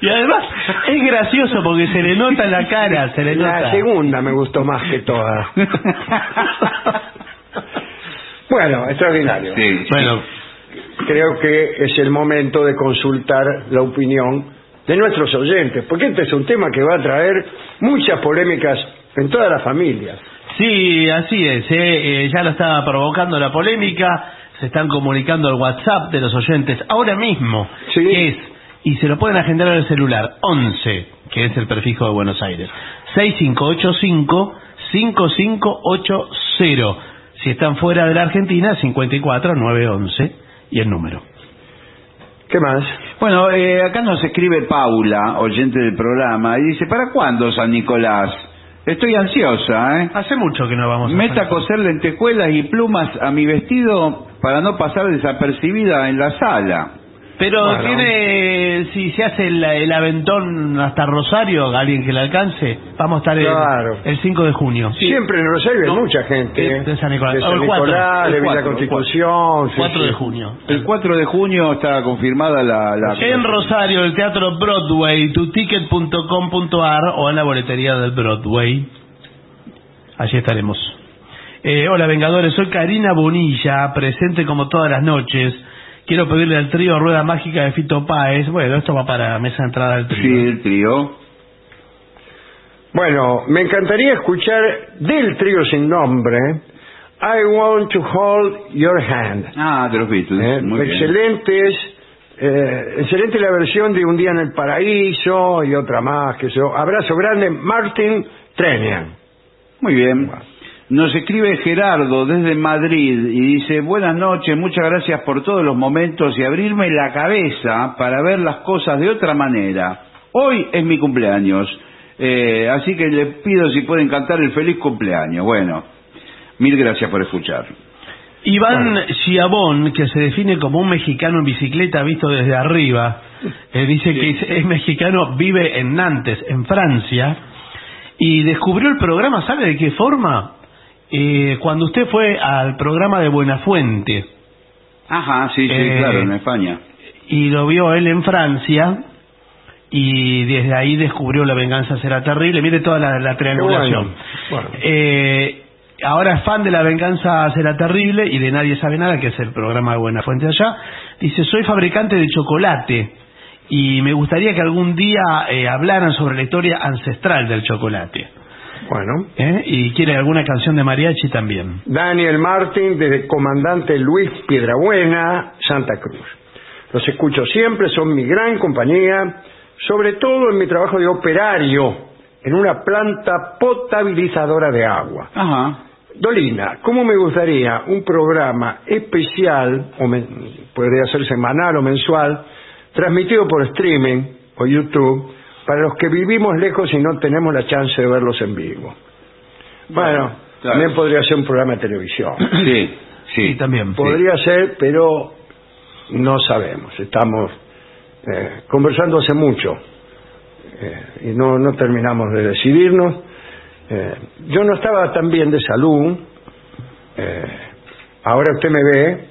Y además es gracioso porque se le nota en la cara, se le nota. La segunda me gustó más que todas. Bueno, extraordinario. Sí. Bueno, creo que es el momento de consultar la opinión de nuestros oyentes, porque este es un tema que va a traer muchas polémicas en todas las familias. Sí, así es. Ya lo está provocando la polémica. Se están comunicando al WhatsApp de los oyentes ahora mismo. Sí. Y se lo pueden agendar al celular 11, que es el prefijo de Buenos Aires, 6585-5580. Si están fuera de la Argentina, 54-911 y el número. ¿Qué más? Bueno, acá nos escribe Paula, oyente del programa, y dice, ¿para cuándo San Nicolás? Estoy ansiosa, ¿eh? Hace mucho que no vamos a... Meta coser lentejuelas y plumas a mi vestido para no pasar desapercibida en la sala. Pero bueno. Si se hace el aventón hasta Rosario, alguien que le alcance, vamos a estar el 5 de junio. Sí. Siempre en Rosario hay mucha gente. De San Nicolás, de San Nicolás, de Villa Constitución. 4 de junio. El 4 de junio está confirmada la... En Rosario, el Teatro Broadway, tuticket.com.ar o en la boletería del Broadway. Allí estaremos. Hola, Vengadores, soy Karina Bonilla, presente como todas las noches. Quiero pedirle al trío Rueda Mágica de Fito Páez. Bueno, esto va para mesa de entrada del trío. Sí, el trío. Bueno, me encantaría escuchar del trío sin nombre, I Want to Hold Your Hand. Ah, de los Beatles. Muy excelentes. Excelente la versión de Un Día en el Paraíso y otra más. Abrazo grande, Martin Trenian. Muy bien. Nos escribe Gerardo desde Madrid y dice, buenas noches, muchas gracias por todos los momentos y abrirme la cabeza para ver las cosas de otra manera. Hoy es mi cumpleaños, así que les pido si pueden cantar el feliz cumpleaños. Bueno, mil gracias por escuchar. Iván Chiabón, que se define como un mexicano en bicicleta visto desde arriba, dice que es mexicano, vive en Nantes, en Francia, y descubrió el programa, ¿sabe de qué forma? Cuando usted fue al programa de Buenafuente, Ajá, sí, sí, claro, en España. Y lo vio él en Francia, y desde ahí descubrió La venganza será terrible. Mire toda la triangulación. Bueno. Ahora es fan de La venganza será terrible y de Nadie sabe nada, que es el programa de Buenafuente allá. Dice, soy fabricante de chocolate y me gustaría que algún día hablaran sobre la historia ancestral del chocolate. Bueno. Y quiere alguna canción de mariachi también. Daniel Martín, desde Comandante Luis Piedrabuena, Santa Cruz. Los escucho siempre, son mi gran compañía, sobre todo en mi trabajo de operario en una planta potabilizadora de agua. Ajá. Dolina, ¿cómo me gustaría un programa especial, o podría ser semanal o mensual, transmitido por streaming o YouTube, para los que vivimos lejos y no tenemos la chance de verlos en vivo? Bueno, claro. También podría ser un programa de televisión. Sí, sí, y también. Podría ser, pero no sabemos. Estamos conversando hace mucho. Y no terminamos de decidirnos. Yo no estaba tan bien de salud. Ahora usted me ve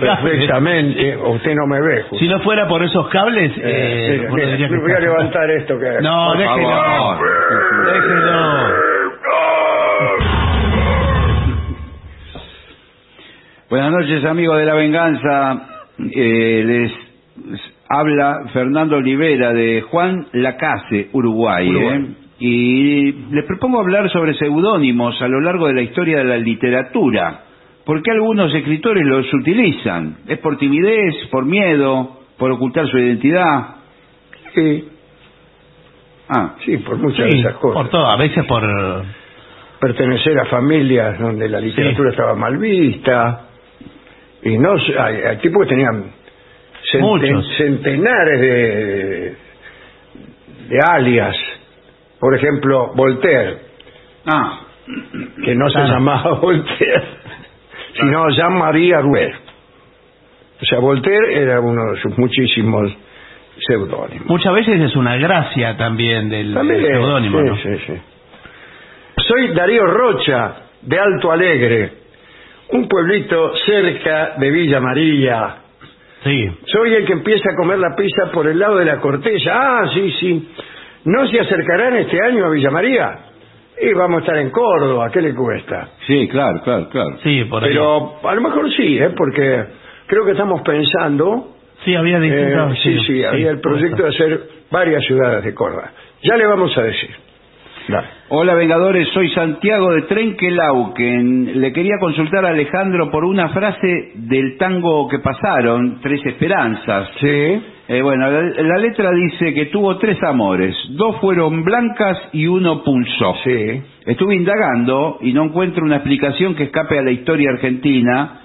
perfectamente, o usted no me ve. Justo. Si no fuera por esos cables, mira, voy a levantar esto que... No, déjelo. Buenas noches, amigos de La venganza. Les habla Fernando Olivera de Juan Lacase, Uruguay. Y les propongo hablar sobre seudónimos a lo largo de la historia de la literatura. ¿Por qué algunos escritores los utilizan? ¿Es por timidez, por miedo, por ocultar su identidad? Sí. Ah, sí, por muchas de esas cosas. Por todo, a veces por... pertenecer a familias donde la literatura estaba mal vista. Y no, hay tipos que tenían... centenares de alias. Por ejemplo, Voltaire, que no se llamaba Voltaire, sino Jean-Marie Arouet. O sea, Voltaire era uno de sus muchísimos seudónimos. Muchas veces es una gracia también del seudónimo, ¿no? Sí, sí. Soy Darío Rocha, de Alto Alegre, un pueblito cerca de Villa María. Sí. Soy el que empieza a comer la pizza por el lado de la corteza. Ah, sí, sí. ¿No se acercarán este año a Villa María? Y vamos a estar en Córdoba, ¿qué le cuesta? Sí, claro, claro, claro. Sí, por ahí. Pero a lo mejor sí, porque creo que estamos pensando... Sí, había distintas... sí, había el proyecto de hacer varias ciudades de Córdoba. Ya le vamos a decir. Dale. Hola, Vengadores, soy Santiago de Trenquelauquen. Le quería consultar a Alejandro por una frase del tango que pasaron, Tres Esperanzas. Sí. Bueno, la letra dice que tuvo tres amores, dos fueron blancas y uno punzó. Sí. Estuve indagando y no encuentro una explicación que escape a la historia argentina.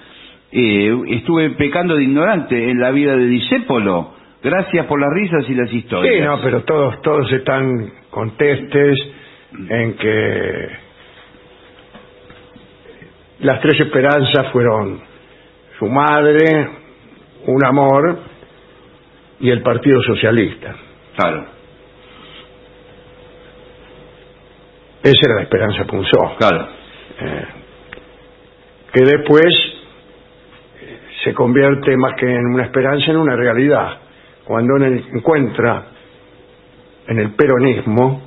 Estuve pecando de ignorante en la vida de Discépolo. Gracias por las risas y las historias. Sí, no, pero todos están contestes en que las tres esperanzas fueron su madre, un amor y el Partido Socialista. Claro. Esa era la esperanza punzó. Claro. Que después se convierte más que en una esperanza, en una realidad. Cuando uno encuentra en el peronismo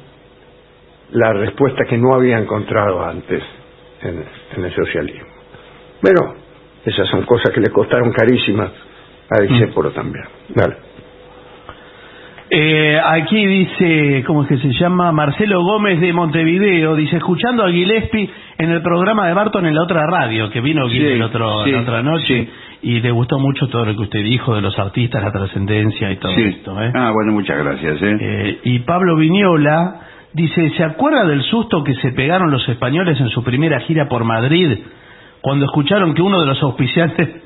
la respuesta que no había encontrado antes en el socialismo. Bueno, esas son cosas que le costaron carísimas a Discépolo también. Dale. Aquí dice, ¿cómo es que se llama? Marcelo Gómez de Montevideo, dice, escuchando a Gillespie en el programa de Barton en la otra radio, que vino aquí la otra noche, y le gustó mucho todo lo que usted dijo de los artistas, la trascendencia y todo esto. Ah, bueno, muchas gracias. Y Pablo Viñola dice, ¿se acuerda del susto que se pegaron los españoles en su primera gira por Madrid cuando escucharon que uno de los auspiciantes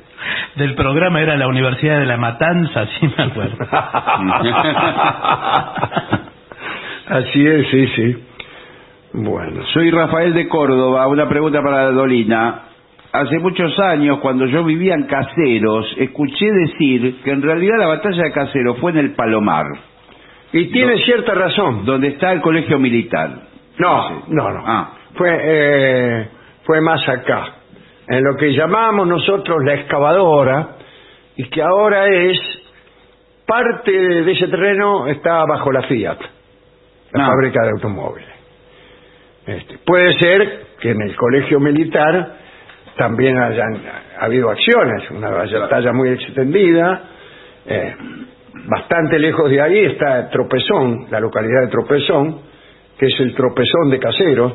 del programa era la Universidad de La Matanza? Sí, me acuerdo. Así es, sí, sí. Bueno, soy Rafael de Córdoba. Una pregunta para Dolina. Hace muchos años, cuando yo vivía en Caseros, escuché decir que en realidad la batalla de Caseros fue en el Palomar. Y tiene cierta razón. Donde está el Colegio Militar. No, no, no. Fue más acá. en lo que llamamos nosotros la excavadora, y que ahora es parte de ese terreno está bajo la Fiat, la fábrica de automóviles. Puede ser que en el Colegio Militar también hayan habido acciones, una batalla muy extendida. Bastante lejos de ahí está Tropezón, la localidad de Tropezón, que es el Tropezón de Caseros,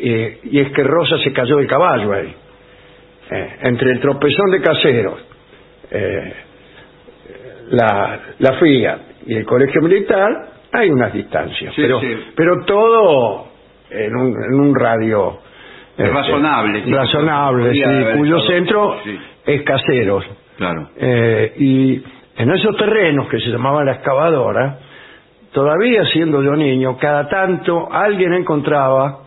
y es que Rosa se cayó del caballo ahí. Entre el Tropezón de Caseros, la FIA y el Colegio Militar, hay unas distancias, sí, pero todo en un radio razonable, sí, cuyo estado, centro es Caseros, claro. Y en esos terrenos que se llamaban la excavadora, todavía siendo yo niño, cada tanto alguien encontraba,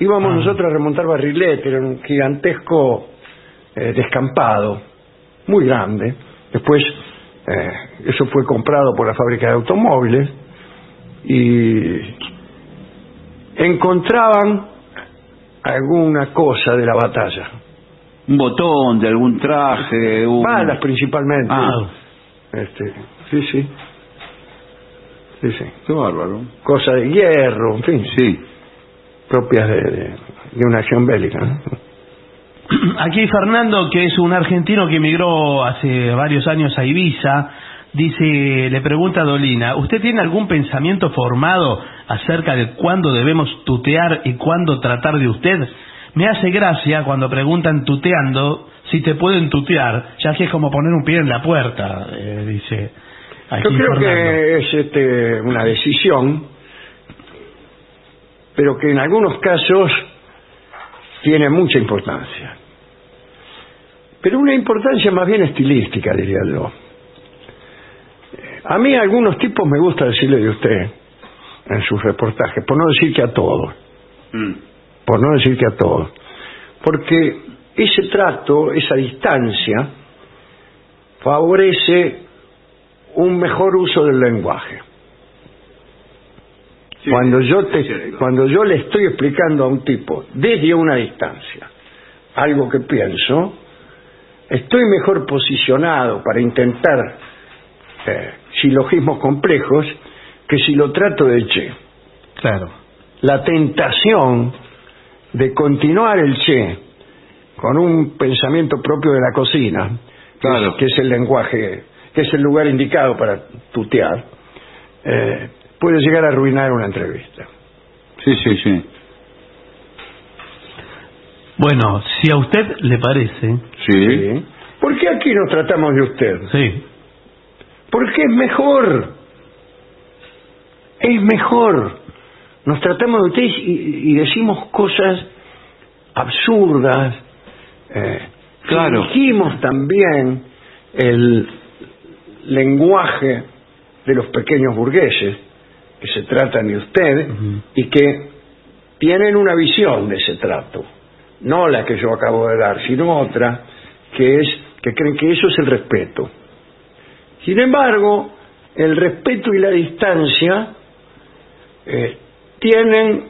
íbamos nosotros a remontar barrilete, era un gigantesco descampado, muy grande. Después eso fue comprado por la fábrica de automóviles, y encontraban alguna cosa de la batalla, un botón de algún traje, balas principalmente. Sí, qué bárbaro, cosa de hierro, en fin, sí, propias de una acción bélica, ¿no? Aquí Fernando, que es un argentino que emigró hace varios años a Ibiza, dice, le pregunta a Dolina, ¿usted tiene algún pensamiento formado acerca de cuándo debemos tutear y cuándo tratar de usted? Me hace gracia cuando preguntan tuteando si te pueden tutear, ya que es como poner un pie en la puerta, dice. Aquí yo creo que es una decisión, pero que en algunos casos tiene mucha importancia. Pero una importancia más bien estilística, diría yo. A mí a algunos tipos me gusta decirle de usted en sus reportajes, por no decir que a todos. Por no decir que a todos. Porque ese trato, esa distancia, favorece un mejor uso del lenguaje. Sí, cuando yo le estoy explicando a un tipo desde una distancia algo que pienso, estoy mejor posicionado para intentar silogismos complejos que si lo trato de che. Claro. La tentación de continuar el che con un pensamiento propio de la cocina, claro, que es el lenguaje, que es el lugar indicado para tutear, puede llegar a arruinar una entrevista. Sí. Bueno, si a usted le parece... Sí. ¿Por qué aquí nos tratamos de usted? Sí. Porque es mejor. Es mejor. Nos tratamos de usted y decimos cosas absurdas. Claro. Fingimos también el lenguaje de los pequeños burgueses, que se tratan de usted, y que tienen una visión de ese trato, no la que yo acabo de dar, sino otra, que es que creen que eso es el respeto. Sin embargo, el respeto y la distancia tienen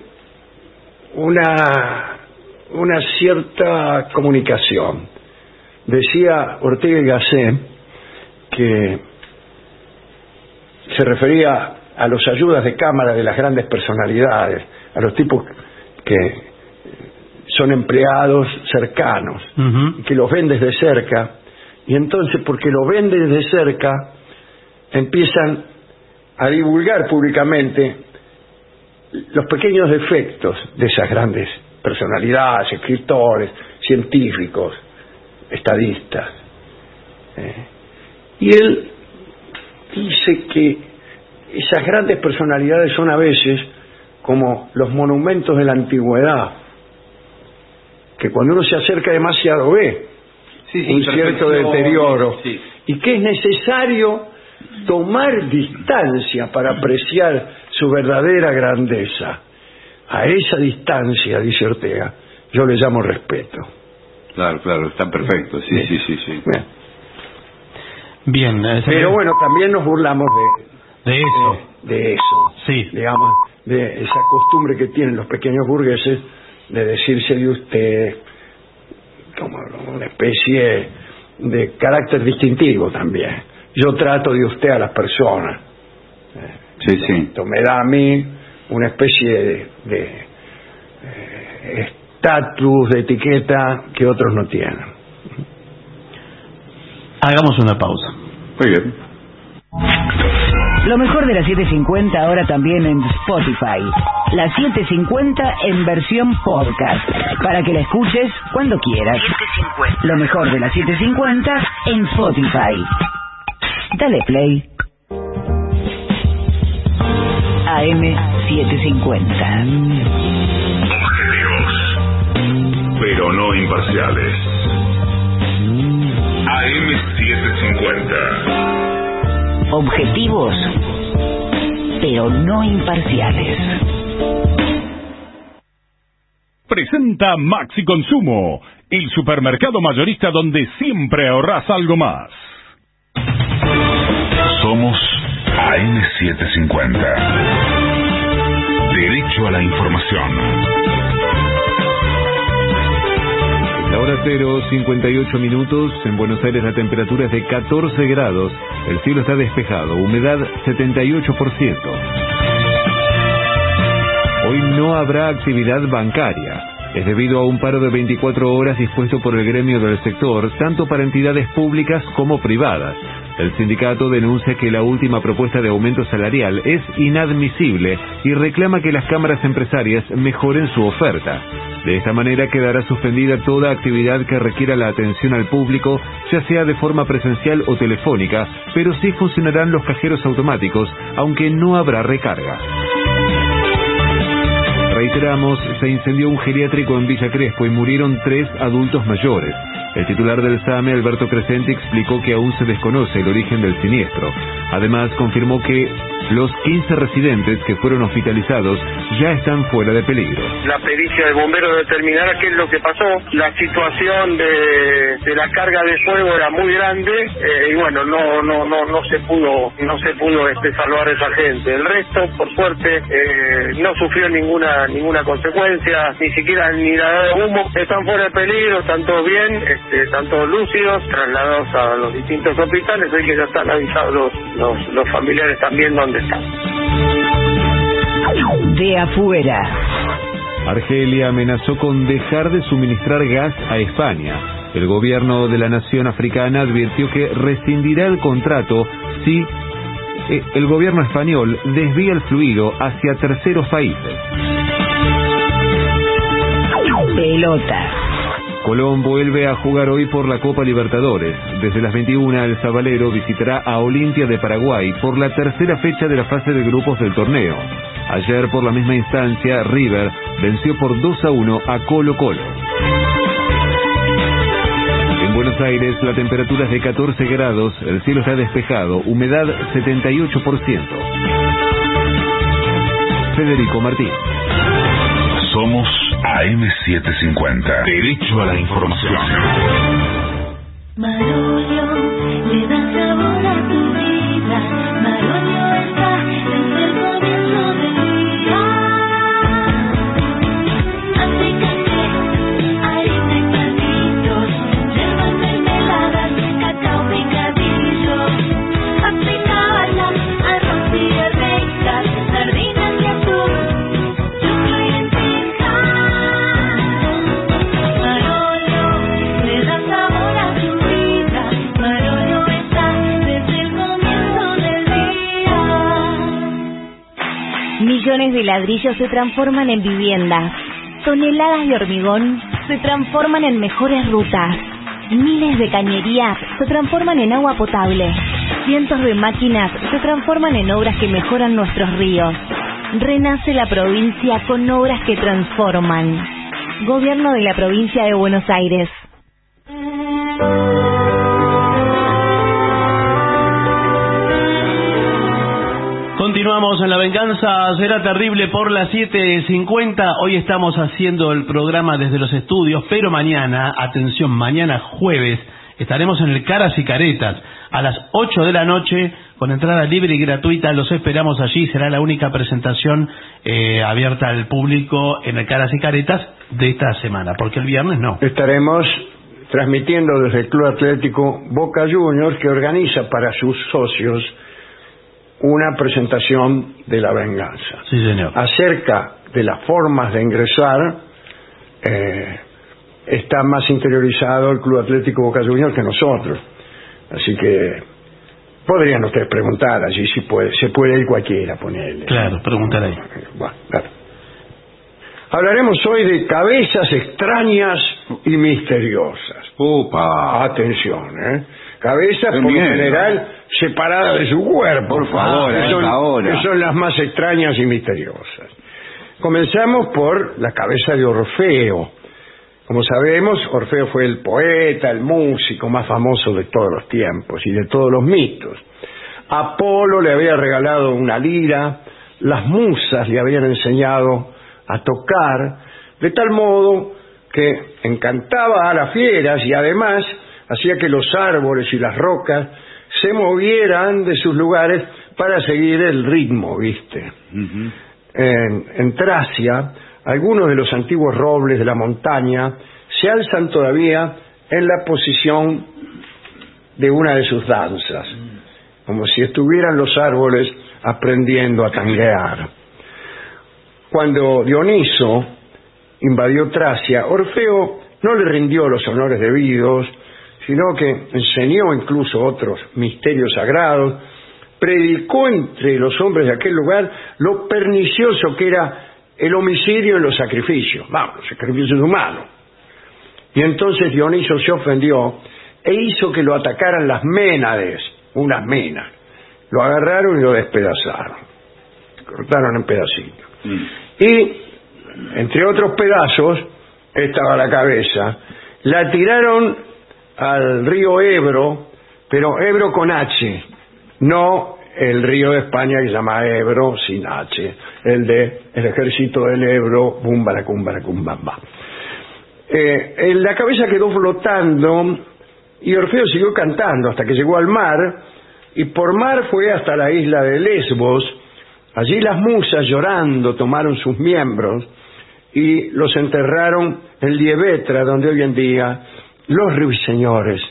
una cierta comunicación. Decía Ortega y Gasset que se refería a los ayudas de cámara de las grandes personalidades, a los tipos que son empleados cercanos, que los ven desde cerca, y entonces porque lo ven desde cerca empiezan a divulgar públicamente los pequeños defectos de esas grandes personalidades, escritores, científicos, estadistas. Y él dice que esas grandes personalidades son a veces como los monumentos de la antigüedad, que cuando uno se acerca demasiado ve un cierto deterioro, y que es necesario tomar distancia para apreciar su verdadera grandeza. A esa distancia, dice Ortega, yo le llamo respeto. Claro, está perfecto. Sí. Bien. Pero bueno, también nos burlamos de eso, sí, digamos, de esa costumbre que tienen los pequeños burgueses de decirse de usted, como una especie de carácter distintivo también. Yo trato de usted a las personas. Sí, sí. Esto me da a mí una especie de estatus, de etiqueta que otros no tienen. Hagamos una pausa. Muy bien. Lo mejor de las 7.50 ahora también en Spotify. Las 7.50 en versión podcast. Para que la escuches cuando quieras. 7.50. Lo mejor de las 7.50 en Spotify. Dale play. AM 750. Objetivos, pero no imparciales. AM 750. Objetivos, pero no imparciales. Presenta Maxi Consumo, el supermercado mayorista donde siempre ahorras algo más. Somos AM 750. Derecho a la información. La hora 0, 58 minutos. En Buenos Aires la temperatura es de 14 grados. El cielo está despejado. Humedad 78%. Hoy no habrá actividad bancaria. Es debido a un paro de 24 horas dispuesto por el gremio del sector, tanto para entidades públicas como privadas. El sindicato denuncia que la última propuesta de aumento salarial es inadmisible y reclama que las cámaras empresarias mejoren su oferta. De esta manera quedará suspendida toda actividad que requiera la atención al público, ya sea de forma presencial o telefónica, pero sí funcionarán los cajeros automáticos, aunque no habrá recarga. Reiteramos, se incendió un geriátrico en Villa Crespo y murieron 3 adultos mayores. El titular del SAME, Alberto Crescenti, explicó que aún se desconoce el origen del siniestro. Además, confirmó que los 15 residentes que fueron hospitalizados ya están fuera de peligro. La pericia de bomberos determinará qué es lo que pasó. La situación de la carga de fuego era muy grande y bueno, no se pudo salvar a esa gente. El resto, por suerte, no sufrió ninguna consecuencia, ni siquiera ni la de humo. Están fuera de peligro, están todos bien, están todos lúcidos, trasladados a los distintos hospitales. Hoy que ya están avisados los familiares también donde están. De afuera. Argelia amenazó con dejar de suministrar gas a España. El gobierno de la nación africana advirtió que rescindirá el contrato si el gobierno español desvía el fluido hacia terceros países. Pelota. Colón vuelve a jugar hoy por la Copa Libertadores. Desde las 21, el Sabalero visitará a Olimpia de Paraguay por la tercera fecha de la fase de grupos del torneo. Ayer, por la misma instancia, River venció por 2-1 a Colo-Colo. En Buenos Aires, la temperatura es de 14 grados, el cielo está despejado, humedad 78%. Federico Martín. Somos AM 750. Derecho a la información. Marolio le da sabor a tu vida. Marolio está enfermo dentro de mí. Acércate, harina y platitos, hierbas, mermeladas, cacao picadillo, aplicabalas, arroz y rectas, sardinas y atún. Millones de ladrillos se transforman en viviendas, toneladas de hormigón se transforman en mejores rutas, miles de cañerías se transforman en agua potable, cientos de máquinas se transforman en obras que mejoran nuestros ríos. Renace la provincia con obras que transforman. Gobierno de la Provincia de Buenos Aires. Continuamos en La Venganza Será Terrible por las 7.50. Hoy estamos haciendo el programa desde los estudios, pero mañana, atención, mañana jueves, estaremos en el Caras y Caretas a las 8 de la noche con entrada libre y gratuita. Los esperamos allí. Será la única presentación abierta al público en el Caras y Caretas de esta semana, porque el viernes no. Estaremos transmitiendo desde el Club Atlético Boca Juniors, que organiza para sus socios una presentación de la venganza. Sí, señor. Acerca de las formas de ingresar, está más interiorizado el Club Atlético Boca Juniors que nosotros. Así que podrían ustedes preguntar allí si puede, se puede ir cualquiera, ponerle. Claro, preguntar ahí. Bueno, claro. Hablaremos hoy de cabezas extrañas y misteriosas. ¡Opa! Atención, ¿eh? Cabezas, por lo general, separadas de su cuerpo. Por favor, que son las más extrañas y misteriosas. Comenzamos por la cabeza de Orfeo. Como sabemos, Orfeo fue el poeta, el músico más famoso de todos los tiempos y de todos los mitos. Apolo le había regalado una lira, las musas le habían enseñado a tocar, de tal modo que encantaba a las fieras y además hacía que los árboles y las rocas se movieran de sus lugares para seguir el ritmo, ¿viste? Uh-huh. En Tracia, algunos de los antiguos robles de la montaña se alzan todavía en la posición de una de sus danzas, como si estuvieran los árboles aprendiendo a tanguear. Cuando Dioniso invadió Tracia, Orfeo no le rindió los honores debidos, sino que enseñó incluso otros misterios sagrados, predicó entre los hombres de aquel lugar lo pernicioso que era el homicidio y los sacrificios, vamos, los sacrificios humanos. Y entonces Dioniso se ofendió e hizo que lo atacaran las ménades, unas menas. Lo agarraron y lo despedazaron, cortaron en pedacitos. Mm. Y, entre otros pedazos, estaba la cabeza. La tiraron al río Ebro, pero Ebro con H, no el río de España que se llama Ebro sin H, el de el ejército del Ebro, bum baracum baracum bam bam. La cabeza quedó flotando y Orfeo siguió cantando hasta que llegó al mar, y por mar fue hasta la isla de Lesbos. Allí las musas, llorando, tomaron sus miembros y los enterraron en Liebetra, donde hoy en día los ruiseñores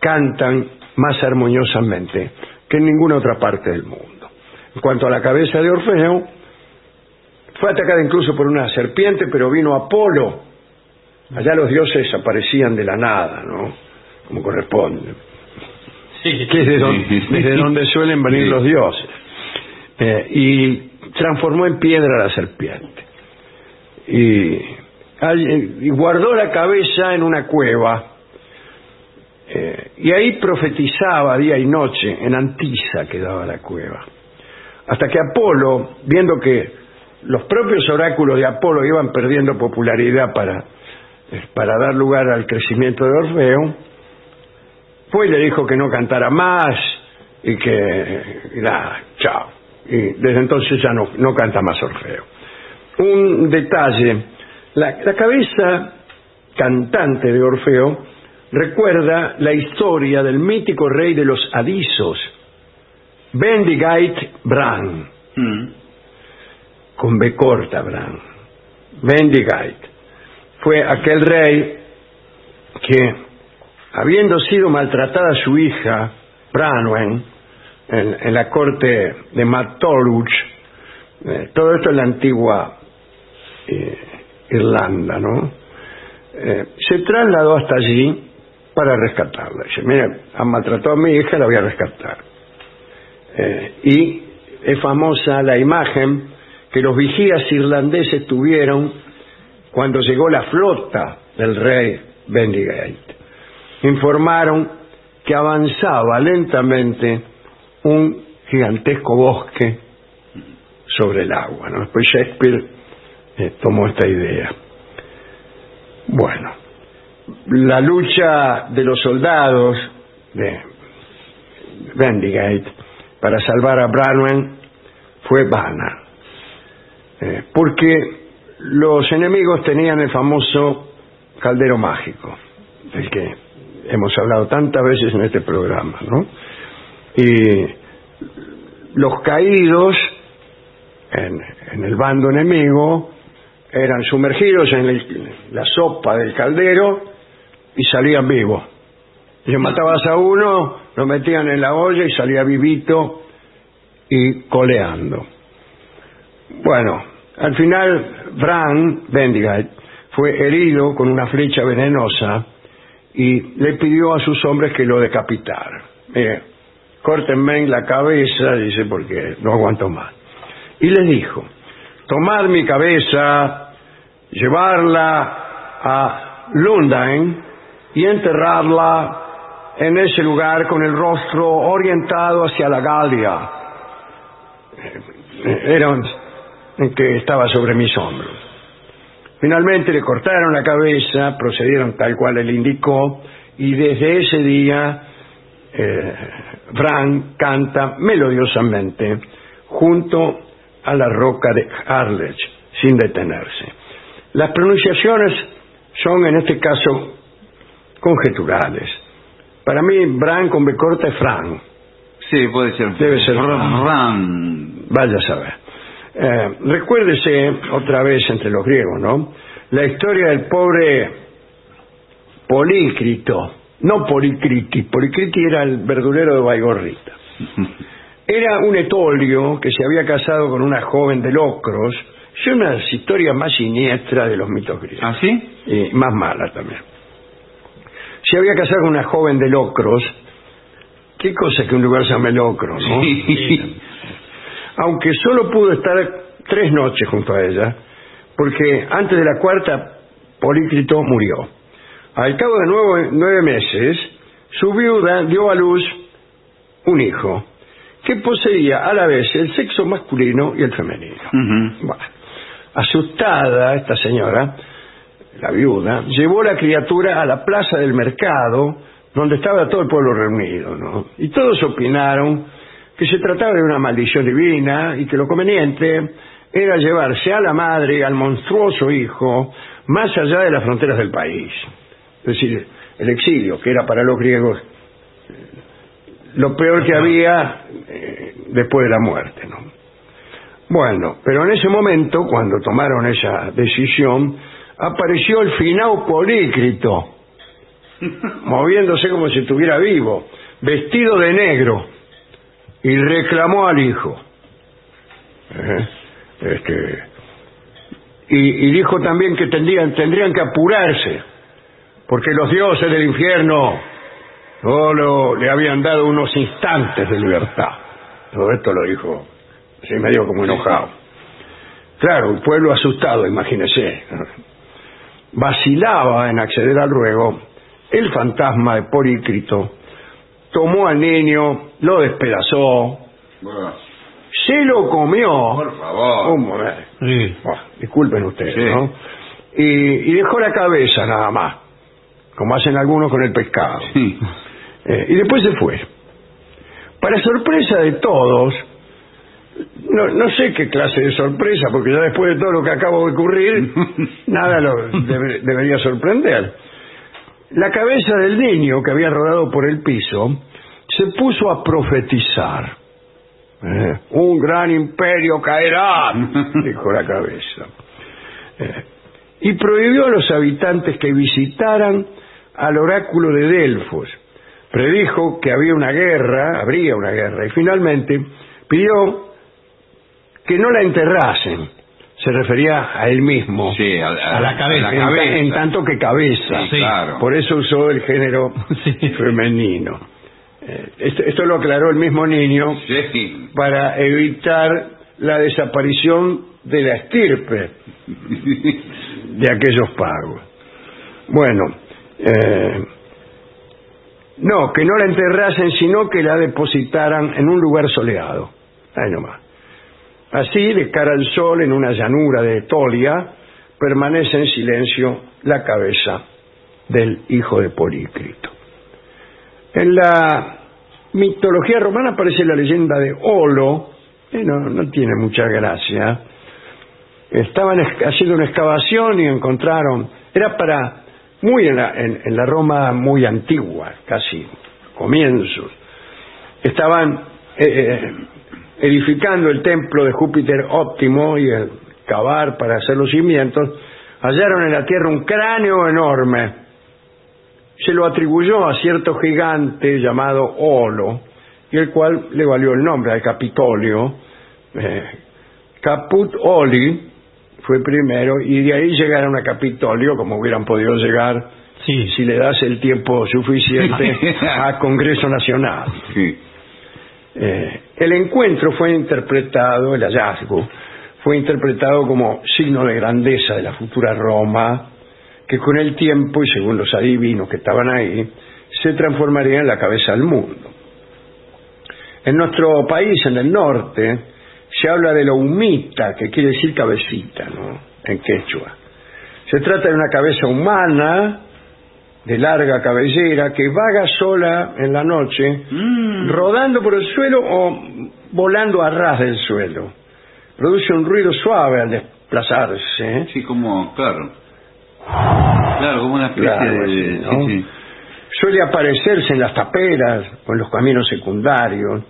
cantan más armoniosamente que en ninguna otra parte del mundo. En cuanto a la cabeza de Orfeo, fue atacada incluso por una serpiente, pero vino Apolo. Allá los dioses aparecían de la nada, ¿no? Como corresponde. Sí. Que es de donde suelen venir los dioses. Y transformó en piedra a la serpiente. Y guardó la cabeza en una cueva. Y ahí profetizaba día y noche, en Antisa quedaba la cueva. Hasta que Apolo, viendo que los propios oráculos de Apolo iban perdiendo popularidad para dar lugar al crecimiento de Orfeo, fue y le dijo que no cantara más y que nada, chao. Y desde entonces ya no canta más Orfeo. Un detalle, la cabeza cantante de Orfeo recuerda la historia del mítico rey de los Adisos, Bendigait Bran, con B corta Bran. Bendigait fue aquel rey que, habiendo sido maltratada su hija Branwen en la corte de Matoluch, todo esto en la antigua Irlanda, ¿no? Se trasladó hasta allí para rescatarla. Dice, mira, han maltratado a mi hija, la voy a rescatar. Y es famosa la imagen que los vigías irlandeses tuvieron cuando llegó la flota del rey Bendigait. Informaron que avanzaba lentamente un gigantesco bosque sobre el agua, ¿no? Después Shakespeare tomó esta idea. Bueno, la lucha de los soldados de Bendigait para salvar a Branwen fue vana, porque los enemigos tenían el famoso caldero mágico, del que hemos hablado tantas veces en este programa, ¿no? Y los caídos en el bando enemigo eran sumergidos en la sopa del caldero y salían vivos. Ellos matabas a uno, lo metían en la olla y salía vivito y coleando. Bueno, al final Bran Bendigate fue herido con una flecha venenosa y le pidió a sus hombres que lo decapitaran. Mire, córtenme en la cabeza, dice, porque no aguanto más. Y les dijo: tomad mi cabeza, llevarla a Lundain y enterrarla en ese lugar con el rostro orientado hacia la Galia. Era que estaba sobre mis hombros. Finalmente le cortaron la cabeza, procedieron tal cual él indicó, y desde ese día Frank canta melodiosamente junto a la roca de Harlech, sin detenerse. Las pronunciaciones son en este caso conjeturales. Para mí, Bran con B corta es Fran. Sí, puede ser. Debe ser Fran. Vaya a saber. Recuérdese, otra vez entre los griegos, ¿no? La historia del pobre Polícrito. No Policriti. Policriti era el verdulero de Baigorrita. Era un etolio que se había casado con una joven de Locros. Es una historia más siniestra de los mitos griegos. ¿Ah, sí? Y más mala también. Se había casado con una joven de Locros. Qué cosa que un lugar se llame Locros, ¿no? Sí. Aunque solo pudo estar 3 noches junto a ella, porque antes de la cuarta Polícrito murió. Al cabo de 9 meses, su viuda dio a luz un hijo que poseía a la vez el sexo masculino y el femenino. Bueno, asustada esta señora, la viuda, llevó la criatura a la plaza del mercado, donde estaba todo el pueblo reunido, ¿no? Y todos opinaron que se trataba de una maldición divina y que lo conveniente era llevarse a la madre, al monstruoso hijo, más allá de las fronteras del país. Es decir, el exilio, que era para los griegos lo peor que había después de la muerte, ¿no? Bueno, pero en ese momento, cuando tomaron esa decisión, apareció el finao Polícrito, moviéndose como si estuviera vivo, vestido de negro, y reclamó al hijo. Y dijo también que tendrían que apurarse, porque los dioses del infierno solo le habían dado unos instantes de libertad. Todo esto lo dijo, así medio como enojado. Claro, el pueblo asustado, imagínese. Vacilaba en acceder al ruego. El fantasma de Polícrito tomó al niño, lo despedazó, se lo comió. Por favor. Sí. Bueno, disculpen ustedes, sí, ¿no? Y dejó la cabeza nada más, como hacen algunos con el pescado. Sí. Y después se fue. Para sorpresa de todos, no sé qué clase de sorpresa, porque ya después de todo lo que acabo de ocurrir, nada debería sorprender. La cabeza del niño, que había rodado por el piso, se puso a profetizar. Un gran imperio caerá, dijo la cabeza. Y prohibió a los habitantes que visitaran al oráculo de Delfos. Predijo que habría una guerra, y finalmente pidió que no la enterrasen. Se refería a él mismo, sí, a la cabeza, en tanto que cabeza. Sí, claro. Por eso usó el género femenino. Esto lo aclaró el mismo niño, sí, para evitar la desaparición de la estirpe de aquellos pagos. Bueno, no, que no la enterrasen, sino que la depositaran en un lugar soleado. Ahí nomás. Así, de cara al sol, en una llanura de Etolia, permanece en silencio la cabeza del hijo de Polícrito. En la mitología romana aparece la leyenda de Olo, que no tiene mucha gracia. Estaban haciendo una excavación y encontraron... Era para... muy en la Roma muy antigua, casi comienzos. Estaban... edificando el templo de Júpiter Óptimo y el cavar para hacer los cimientos, hallaron en la tierra un cráneo enorme se lo atribuyó a cierto gigante llamado Olo, y el cual le valió el nombre al Capitolio. Caput Oli fue primero, y de ahí llegaron a Capitolio, como hubieran podido llegar, sí, si le das el tiempo suficiente, a Congreso Nacional. Sí. El encuentro fue interpretado, el hallazgo, fue interpretado como signo de grandeza de la futura Roma, que con el tiempo, y según los adivinos que estaban ahí, se transformaría en la cabeza del mundo. En nuestro país, en el norte, se habla de la humita, que quiere decir cabecita, ¿no?, en quechua. Se trata de una cabeza humana, de larga cabellera, que vaga sola en la noche, rodando por el suelo o volando a ras del suelo. Produce un ruido suave al desplazarse. Sí, como, claro. Claro, como una especie, claro, de... Sí, ¿no? Sí, sí. Suele aparecerse en las taperas o en los caminos secundarios,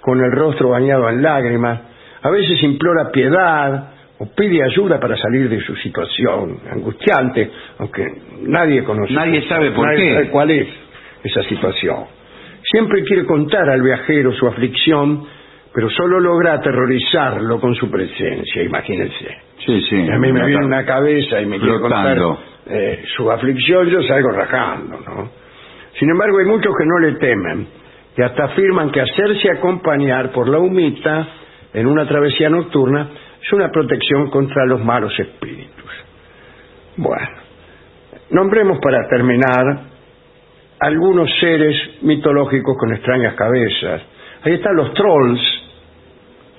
con el rostro bañado en lágrimas. A veces implora piedad o pide ayuda para salir de su situación angustiante, aunque nadie conoce. Nadie sabe por qué. Nadie sabe cuál es esa situación. Siempre quiere contar al viajero su aflicción, pero solo logra aterrorizarlo con su presencia, imagínense. Sí, sí. Y a mí me viene una cabeza y me quiere contar su aflicción, yo salgo rajando, ¿no? Sin embargo, hay muchos que no le temen, que hasta afirman que hacerse acompañar por la humita en una travesía nocturna es una protección contra los malos espíritus. Bueno, nombremos para terminar algunos seres mitológicos con extrañas cabezas. Ahí están los trolls,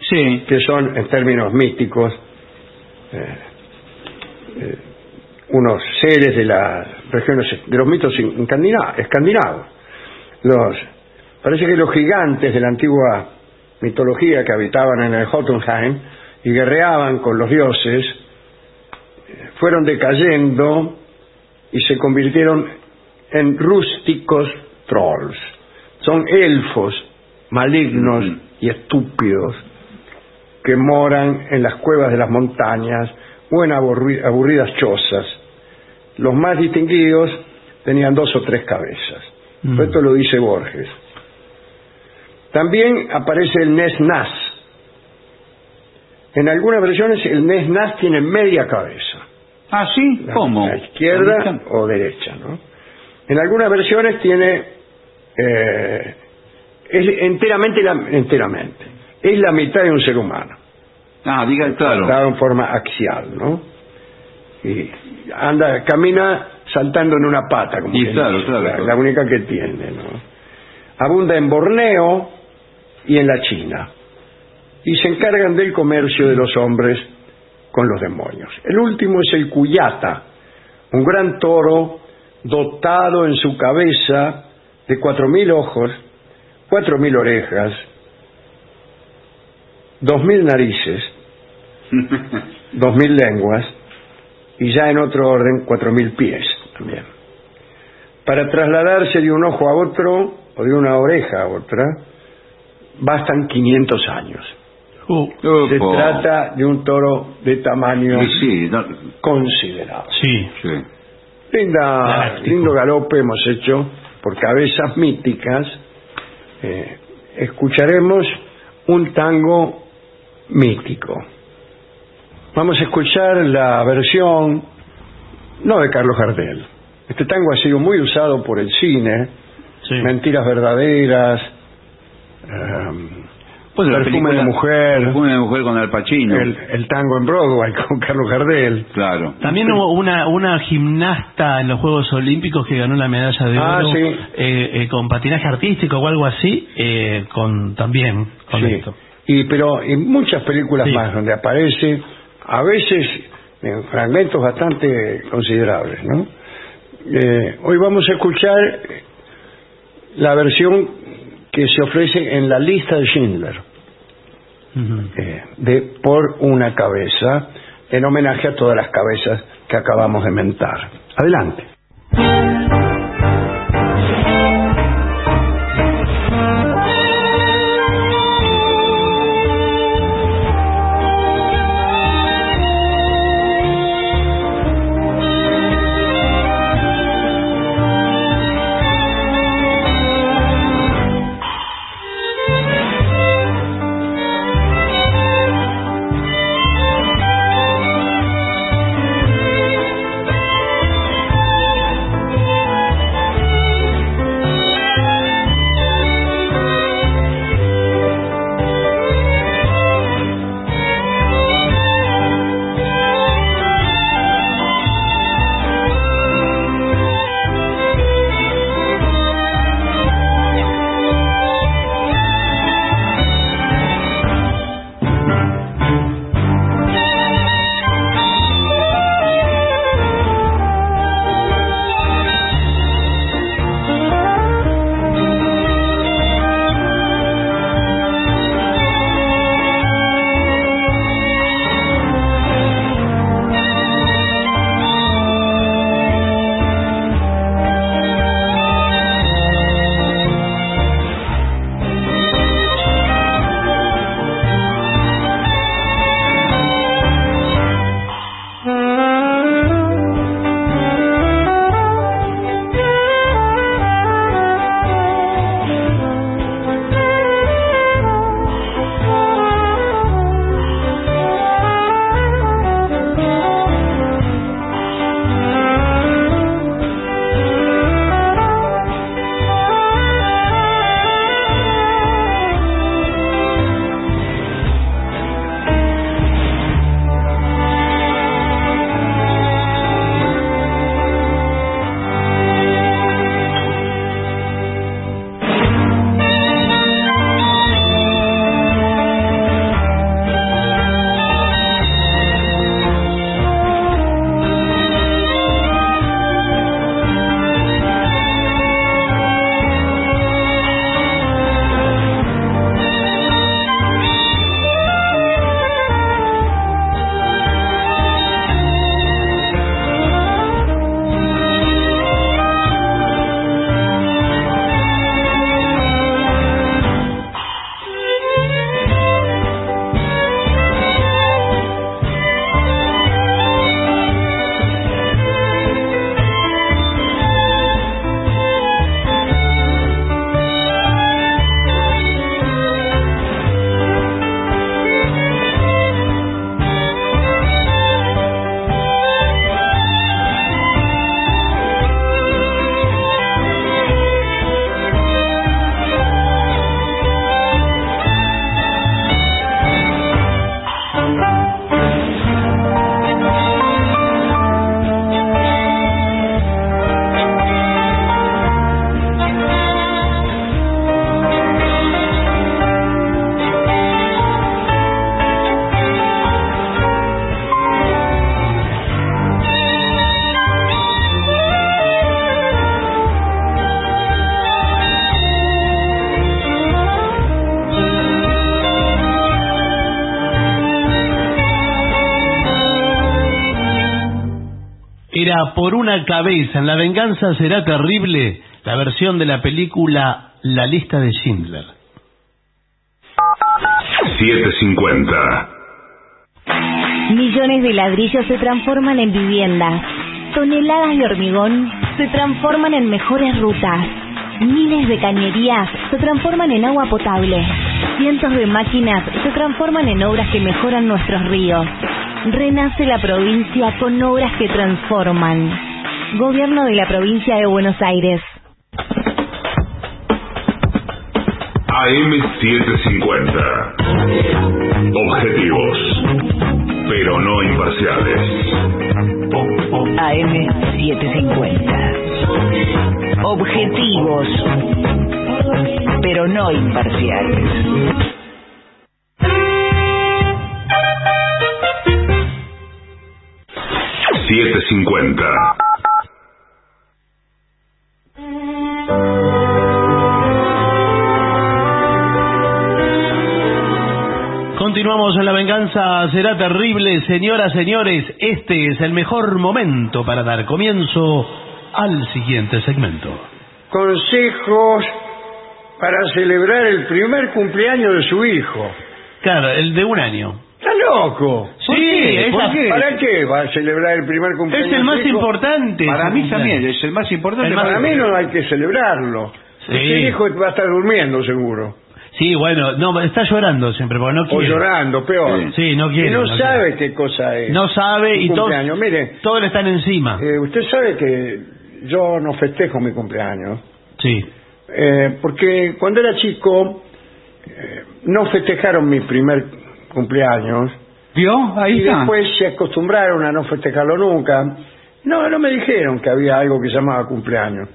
sí, que son, en términos místicos, unos seres de las regiones de los mitos escandinavos. Parece que los gigantes de la antigua mitología que habitaban en el Jotunheim y guerreaban con los dioses, fueron decayendo y se convirtieron en rústicos trolls. Son elfos malignos y estúpidos que moran en las cuevas de las montañas o en aburridas chozas. Los más distinguidos tenían 2 o 3 cabezas. Esto lo dice Borges. También aparece el Nes Nas. En algunas versiones el Nes Nas tiene media cabeza. ¿Ah, sí? ¿Cómo? La izquierda o derecha, ¿no? En algunas versiones tiene... es enteramente. Es la mitad de un ser humano. Ah, diga, claro. Está en forma axial, ¿no? Y camina saltando en una pata, como que claro, claro. La única que tiene, ¿no? Abunda en Borneo y en la China, y se encargan del comercio de los hombres con los demonios. El último es el Cuyata, un gran toro dotado en su cabeza de 4.000 ojos, 4.000 orejas, 2.000 narices, 2.000 lenguas, y ya en otro orden 4.000 pies también. Para trasladarse de un ojo a otro o de una oreja a otra bastan 500 años. Se trata de un toro de tamaño considerable. Sí, sí. Lindo galope hemos hecho por cabezas míticas. Escucharemos un tango mítico. Vamos a escuchar la versión no de Carlos Gardel. Este tango ha sido muy usado por el cine. Sí. Mentiras verdaderas, pues Perfume de mujer, Perfume de mujer con Al Pacino, el tango en Broadway con Carlos Gardel. Claro. También hubo una gimnasta en los Juegos Olímpicos que ganó la medalla de oro, sí, con patinaje artístico o algo así, con sí, esto. Pero en muchas películas, sí, más donde aparece, a veces en fragmentos bastante considerables, ¿no? Hoy vamos a escuchar la versión que se ofrece en La lista de Schindler, de Por una cabeza, en homenaje a todas las cabezas que acabamos de mentar. Adelante. por una cabeza, en La venganza será terrible, la versión de la película La lista de Schindler. 7:50. Millones de ladrillos se transforman en viviendas. Toneladas de hormigón se transforman en mejores rutas. Miles de cañerías se transforman en agua potable. Cientos de máquinas se transforman en obras que mejoran nuestros ríos. Renace la provincia con obras que transforman. Gobierno de la Provincia de Buenos Aires. AM 750. Objetivos, pero no imparciales. AM 750. Objetivos, pero no imparciales. Continuamos en La venganza será terrible, señoras, señores. Este es el mejor momento para dar comienzo al siguiente segmento. Consejos para celebrar el primer cumpleaños de su hijo. Claro, el de un año. ¡Está loco! Sí, ¿Por qué? ¿Para qué va a celebrar el primer cumpleaños? Es el más importante. Para mí también, es el más importante. Para mí no hay que celebrarlo. Sí. El hijo va a estar durmiendo, seguro. Sí, bueno, no, está llorando siempre, porque no quiere. O llorando, peor. Sí, no quiere. Y no sabe qué cosa es. No sabe y todos le están encima. Usted sabe que yo no festejo mi cumpleaños. Sí. Porque cuando era chico, no festejaron mi primer cumpleaños. ¿Vio? Ahí está. Y después se acostumbraron a no festejarlo nunca. No me dijeron que había algo que se llamaba cumpleaños.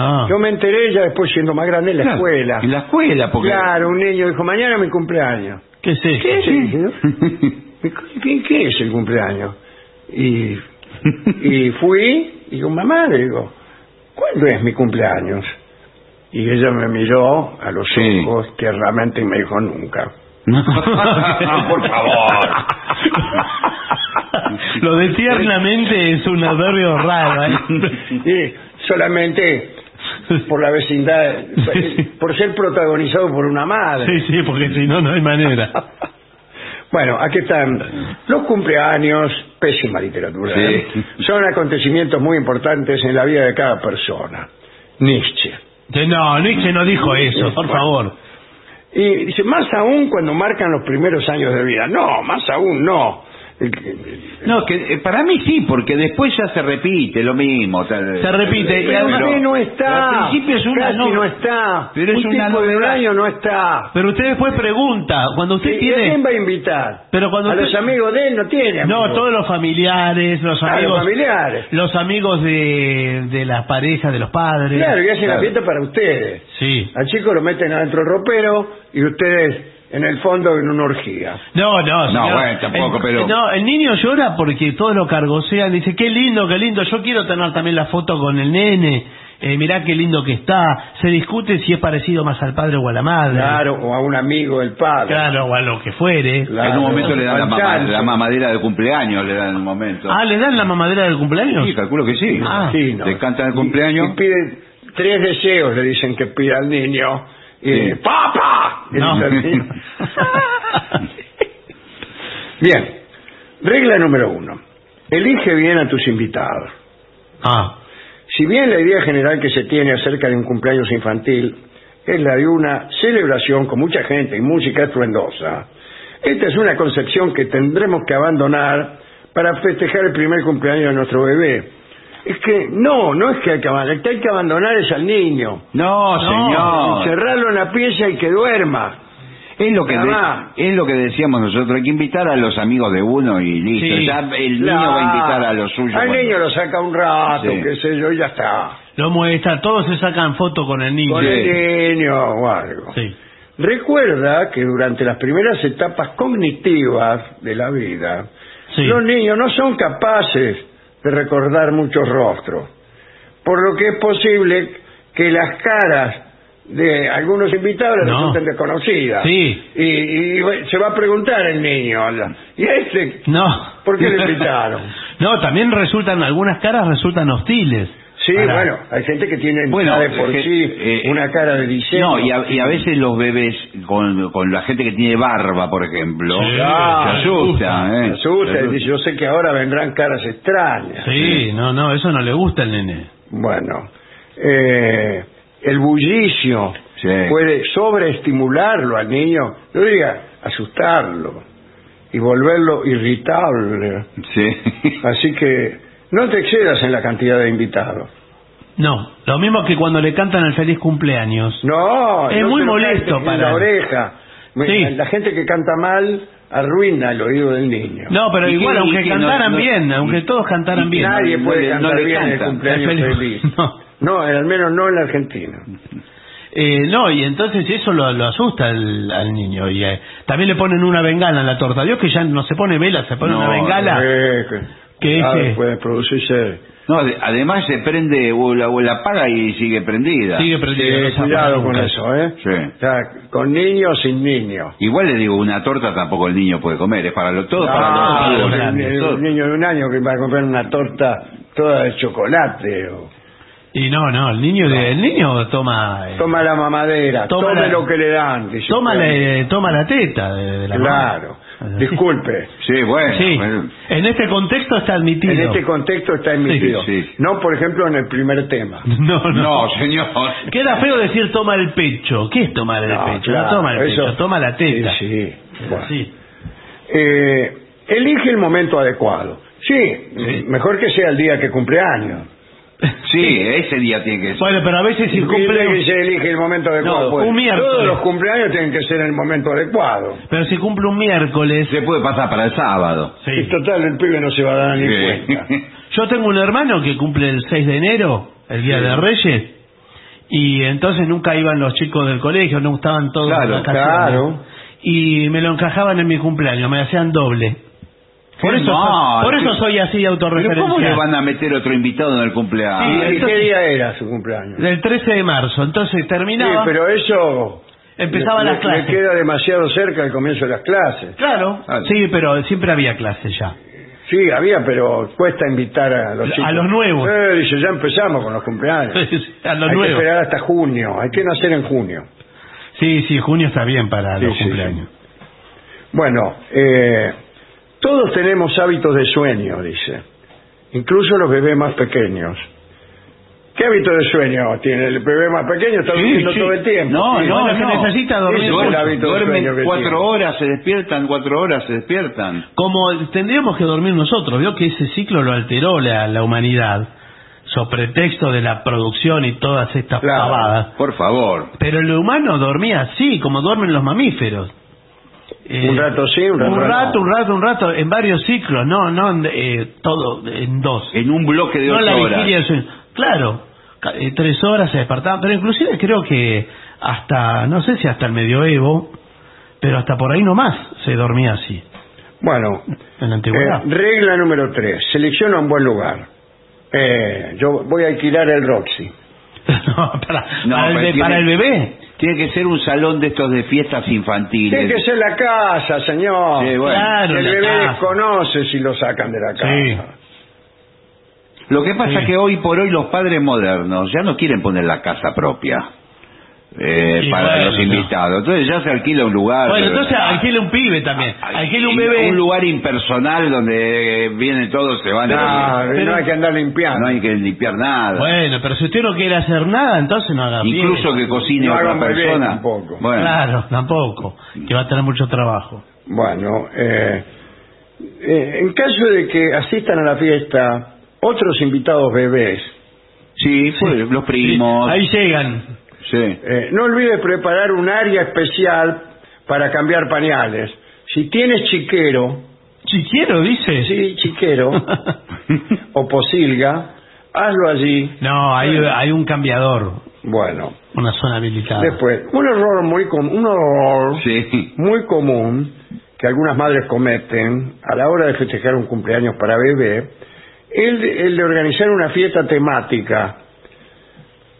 Ah. Yo me enteré ya después, siendo más grande, en la escuela. En la escuela, porque... Claro, un niño dijo, mañana es mi cumpleaños. ¿Qué es eso? ¿Qué es eso? ¿Qué es el cumpleaños? Y fui, y con mamá le digo, ¿cuándo es mi cumpleaños? Y ella me miró a los ojos, que realmente me dijo nunca. No, por favor. Lo de tiernamente es un adverbio raro, ¿eh? Solamente por la vecindad, por ser protagonizado por una madre. Sí, porque si no, no hay manera. Bueno, aquí están los cumpleaños, pésima literatura. Sí. Son acontecimientos muy importantes en la vida de cada persona. Nietzsche. No, Nietzsche no dijo eso, por favor. Y dice, más aún cuando marcan los primeros años de vida. No, más aún no. No, que para mí sí, porque después ya se repite lo mismo. Se repite. Y además no está. Al principio es una no, no está. Pero es un tipo de año no está. Pero usted después pregunta, cuando usted tiene... ¿A quién va a invitar? Pero cuando usted... A los amigos de él no tiene amigos. No, todos los familiares, los amigos... los familiares. Los amigos de las parejas, de los padres. Claro, y hacen la fiesta para ustedes. Sí. Al chico lo meten adentro del ropero y ustedes... En el fondo, en una orgía. No, señor. No, bueno, tampoco, pero... No, el niño llora porque todos lo cargosean. Dice, qué lindo, yo quiero tener también la foto con el nene. Mirá qué lindo que está. Se discute si es parecido más al padre o a la madre. Claro, o a un amigo del padre. Claro, o a lo que fuere. Claro. En un momento le dan la mamadera del cumpleaños, le dan en un momento. Ah, ¿le dan la mamadera del cumpleaños? Sí, calculo que sí. Ah, sí. Le cantan el cumpleaños. Y piden 3 deseos, le dicen que pida al niño... ¡Papa! No. Bien, regla número 1. Elige bien a tus invitados. Si bien la idea general que se tiene acerca de un cumpleaños infantil es la de una celebración con mucha gente y música estruendosa, esta es una concepción que tendremos que abandonar para festejar el primer cumpleaños de nuestro bebé. Es que, no es que hay que abandonar, el que hay que abandonar es al niño. No, señor. Encerrarlo en la pieza y que duerma. Es lo que decíamos nosotros, hay que invitar a los amigos de uno y listo. Sí. Ya el niño va a invitar a los suyos. Al niño lo saca un rato, qué sé yo, y ya está. Lo muestra, todos se sacan foto con el niño. Con el niño o algo. Sí. Recuerda que durante las primeras etapas cognitivas de la vida, los niños no son capaces de recordar muchos rostros, por lo que es posible que las caras de algunos invitados le resultan desconocidas. Sí. Y se va a preguntar el niño, ¿y a este? No. ¿Por qué le invitaron? No, también resultan, algunas caras resultan hostiles. Sí, bueno, hay gente que tiene de por sí una cara de diseño. No, y a veces los bebés, con la gente que tiene barba, por ejemplo, se asusta. Se asusta, dice, yo sé que ahora vendrán caras extrañas. Sí, no, eso no le gusta al nene. Bueno, el bullicio puede sobreestimularlo al niño, no diga asustarlo, y volverlo irritable. Sí. Así que no te excedas en la cantidad de invitados. No, lo mismo que cuando le cantan el feliz cumpleaños. No, es muy molesto para la oreja. Sí. La gente que canta mal arruina el oído del niño. No, pero igual, aunque cantaran bien, aunque todos cantaran bien, nadie puede cantar bien el cumpleaños feliz. No, al menos no en la Argentina. No, y entonces eso lo asusta al niño. Y también le ponen una bengala en la torta. Dios que ya no se pone vela, se pone una bengala. Que puede producirse. No, además se prende o la apaga y sigue prendida. Sigue prendida. Cuidado con eso, ¿eh? Sí. O sea, con niños, sin niños. Igual le digo, una torta tampoco el niño puede comer, es para todo para los grandes. El niño de un año que va a comer una torta toda de chocolate Y no, el niño toma la mamadera, toma lo que le dan. Dice, toma la teta de la mamá. Disculpe. Sí, bueno. Sí. En este contexto está admitido. Sí. No, por ejemplo, en el primer tema. No, señor. Queda feo decir toma el pecho. ¿Qué es tomar el pecho? Claro, no toma el pecho, toma la teta. Sí. Bueno. Sí. Elige el momento adecuado. Sí, mejor que sea el día que cumple años. Sí, ese día tiene que ser. Bueno, pero a veces si cumple... se elige el momento adecuado. Un miércoles. Todos los cumpleaños tienen que ser en el momento adecuado. Pero si cumple un miércoles... se puede pasar para el sábado. Sí. Y total, el pibe no se va a dar ni cuenta. Yo tengo un hermano que cumple el 6 de enero, el Día de Reyes, y entonces nunca iban los chicos del colegio, no estaban todos en la casa. Claro. Y me lo encajaban en mi cumpleaños, me hacían doble. Por eso soy así autorreferencial. ¿Cómo le van a meter otro invitado en el cumpleaños? Sí, entonces, ¿qué día era su cumpleaños? El 13 de marzo, entonces terminaba... Sí, pero eso... Empezaban las clases. Me queda demasiado cerca el comienzo de las clases. Claro, sí, pero siempre había clases ya. Sí, había, pero cuesta invitar a los chicos. A los nuevos. Dice, ya empezamos con los cumpleaños. A los nuevos. Hay que esperar hasta junio, hay que nacer en junio. Sí, junio está bien para los cumpleaños. Sí. Bueno, todos tenemos hábitos de sueño, dice. Incluso los bebés más pequeños. ¿Qué hábito de sueño tiene el bebé más pequeño? Está durmiendo todo el tiempo. No, necesita dormir. Duermen 4 horas, se despiertan 4 horas, se despiertan. Como tendríamos que dormir nosotros. Vio que ese ciclo lo alteró la humanidad. Sobre texto de la producción y todas estas pavadas. Por favor. Pero el humano dormía así, como duermen los mamíferos. Un rato sí, un rato, en varios ciclos, todo en 2. En un bloque de 8 horas. Vigilia del sueño. Claro, 3 horas se despertaban, pero inclusive creo que hasta, no sé si hasta el medioevo, pero hasta por ahí nomás se dormía así. Bueno, en la antigüedad. Regla número 3, selecciona un buen lugar. Yo voy a alquilar el Roxy. ¿Para el bebé? Tiene que ser un salón de estos de fiestas infantiles. Tiene que ser la casa, señor. Sí, bueno. Claro, el bebé desconoce si lo sacan de la casa. Sí. Lo que pasa es que hoy por hoy los padres modernos ya no quieren poner la casa propia para los invitados. Entonces ya se alquila un lugar. Bueno, entonces alquila un pibe también. Alquila un bebé. Un lugar impersonal donde vienen todos, se van a... No hay que andar limpiando. No hay que limpiar nada. Bueno, pero si usted no quiere hacer nada, entonces no haga bien. Incluso que cocine otra persona. Tampoco. Bueno. Claro, tampoco. Que va a tener mucho trabajo. Bueno, en caso de que asistan a la fiesta otros invitados bebés. Sí, pues, los primos. Ahí llegan. Sí. No olvides preparar un área especial para cambiar pañales. Si tienes chiquero dice. Sí, chiquero o posilga, hazlo allí. No, hay un cambiador. Bueno, una zona habilitada. Después, un error muy común que algunas madres cometen a la hora de festejar un cumpleaños para bebé, el de organizar una fiesta temática.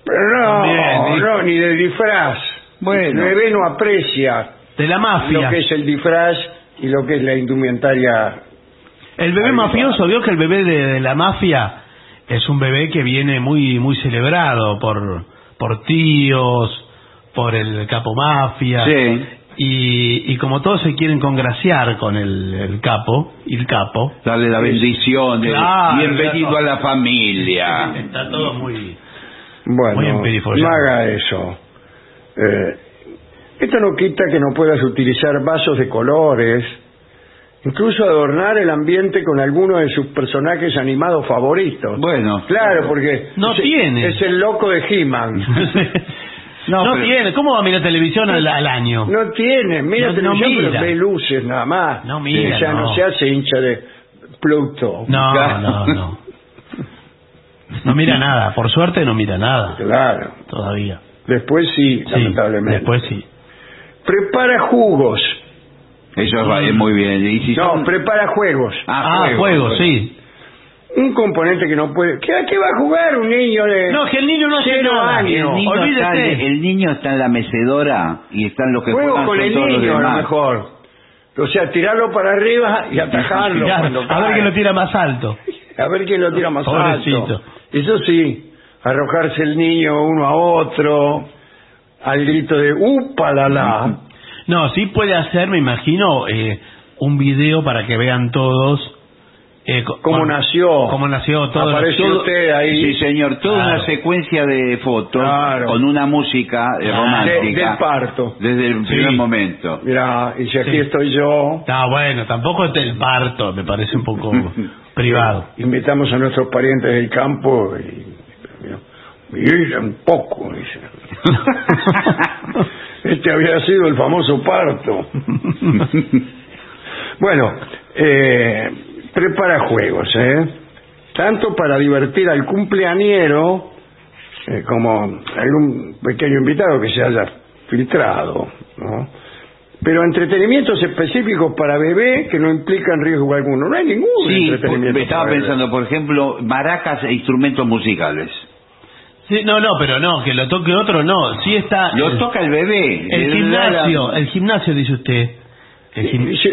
Pero no, también, no, ni del disfraz. Bueno. El bebé no aprecia. De la mafia. Lo que es el disfraz y lo que es la indumentaria. El bebé mafioso, vio que el bebé de la mafia es un bebé que viene muy celebrado por tíos, por el capo mafia. Sí. Y como todos se quieren congraciar con el capo, el capo. Darle la bendición, claro, bienvenido a la familia. Está todo muy, bueno, muy no haga eso. Esto no quita que no puedas utilizar vasos de colores, incluso adornar el ambiente con alguno de sus personajes animados favoritos. Bueno, claro, porque no tiene. Es el loco de He-Man. No, tiene. ¿Cómo va a mirar televisión al año? No tiene. Mira televisión, mira. Pero ve luces nada más. No mira. O sea, no se hace hincha de Pluto. No, claro. No. No mira nada. Por suerte no mira nada. Claro. Todavía. Después sí, lamentablemente. Después sí. Prepara jugos. Eso es muy bien. ¿Y si no, son... prepara juegos. Juegos, sí. Un componente que no puede... ¿Qué va a jugar un niño de... No, que el niño no hace nada. El niño está en la mecedora y están los que juegan con el niño, a lo mejor. O sea, tirarlo para arriba y atajarlo. A ver quién lo tira más alto. Pobrecito. Eso sí, arrojarse el niño uno a otro, al grito de ¡upalala! No, sí puede hacer, me imagino, un video para que vean todos... ¿Cómo nació? Todo apareció usted ahí. Sí, señor. Toda una secuencia de fotos con una música romántica. Del parto. Desde el primer momento. Mirá, y si aquí estoy yo... No, bueno, tampoco es del parto, me parece un poco privado. Invitamos a nuestros parientes del campo y un poco. Este había sido el famoso parto. Bueno, prepara juegos, tanto para divertir al cumpleañero como algún pequeño invitado que se haya filtrado, ¿no? Pero entretenimientos específicos para bebé que no implican riesgo alguno. No hay ningún entretenimiento. Me estaba pensando, por ejemplo, maracas e instrumentos musicales. Sí, no, pero no, que lo toque otro, no. Sí está. Lo toca el bebé. El gimnasio, dice usted.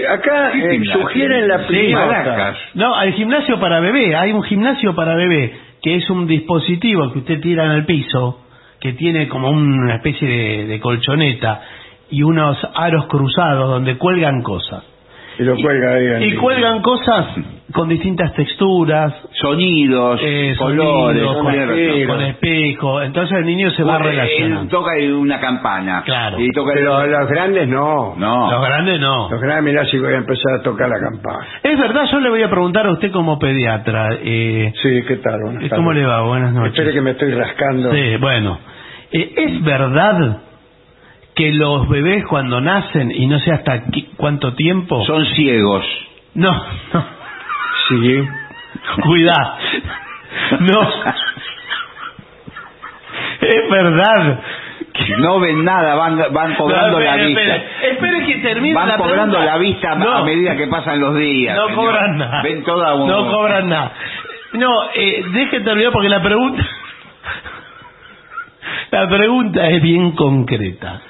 Acá sugieren la primera. No, al gimnasio para bebé. Hay un gimnasio para bebé que es un dispositivo que usted tira en el piso, que tiene como una especie de colchoneta y unos aros cruzados donde cuelgan cosas. Y cuelgan cosas con distintas texturas, sonidos, colores, con espejo. Entonces el niño se va relacionando. Él toca una campana. Claro. Y toca los grandes no. Los grandes no. Los grandes, mirá, si voy a empezar a tocar la campana. Es verdad, yo le voy a preguntar a usted como pediatra. Sí, ¿qué tal? ¿Cómo le va? Buenas noches. Espere que me estoy rascando. Sí, bueno. ¿Es verdad que los bebés cuando nacen, y no sé hasta cuánto tiempo... son ciegos? No. Sí. Cuidado. No. Es verdad. No ven nada, van cobrando la vista. Espere que termine la pregunta. Van cobrando la vista a medida que pasan los días. No cobran nada. Ven toda una... No cobran nada. No, deje terminar porque la pregunta... La pregunta es bien concreta.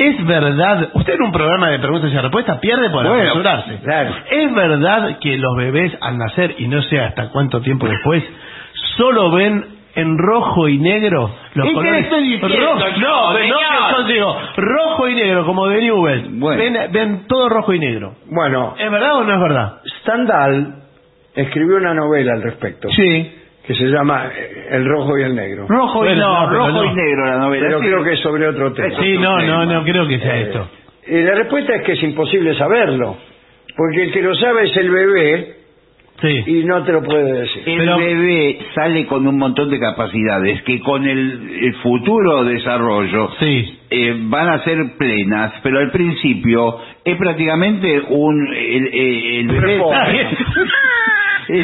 ¿Es verdad? Usted en un programa de preguntas y respuestas pierde por apresurarse. Claro. ¿Es verdad que los bebés al nacer, y no sé hasta cuánto tiempo después, solo ven en rojo y negro los colores? ¿Qué le estoy diciendo? Rojo y negro, como de Newell. Bueno. Ven todo rojo y negro. Bueno. ¿Es verdad o no es verdad? Stendhal escribió una novela al respecto. Sí. Que se llama El rojo y el negro. Rojo y negro la novela. Pero creo que es sobre otro tema. Sí, no creo que sea esto. La respuesta es que es imposible saberlo, porque el que lo sabe es el bebé y no te lo puede decir. El bebé sale con un montón de capacidades que con el futuro desarrollo van a ser plenas, pero al principio es prácticamente el bebé...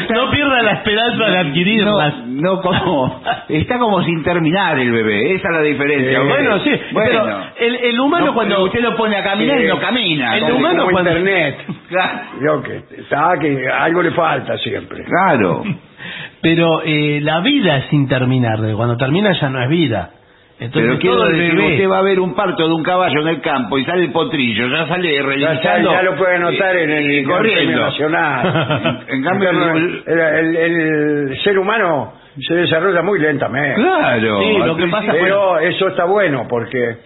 no pierda la esperanza de adquirirlas. No, como está como sin terminar el bebé, esa es la diferencia. Bueno, sí, bueno. Pero el humano cuando usted lo pone a caminar no camina. El humano como cuando... internet. Claro. Yo que algo le falta siempre. Claro. Pero la vida es sin terminar, cuando termina ya no es vida. Entonces, pero quiero decir, usted va a ver un parto de un caballo en el campo y sale el potrillo, ya sale realizando. Ya lo puede anotar en el corriente nacional. En cambio, el ser humano se desarrolla muy lentamente. Claro. Sí, lo que pasa, pero eso está bueno, porque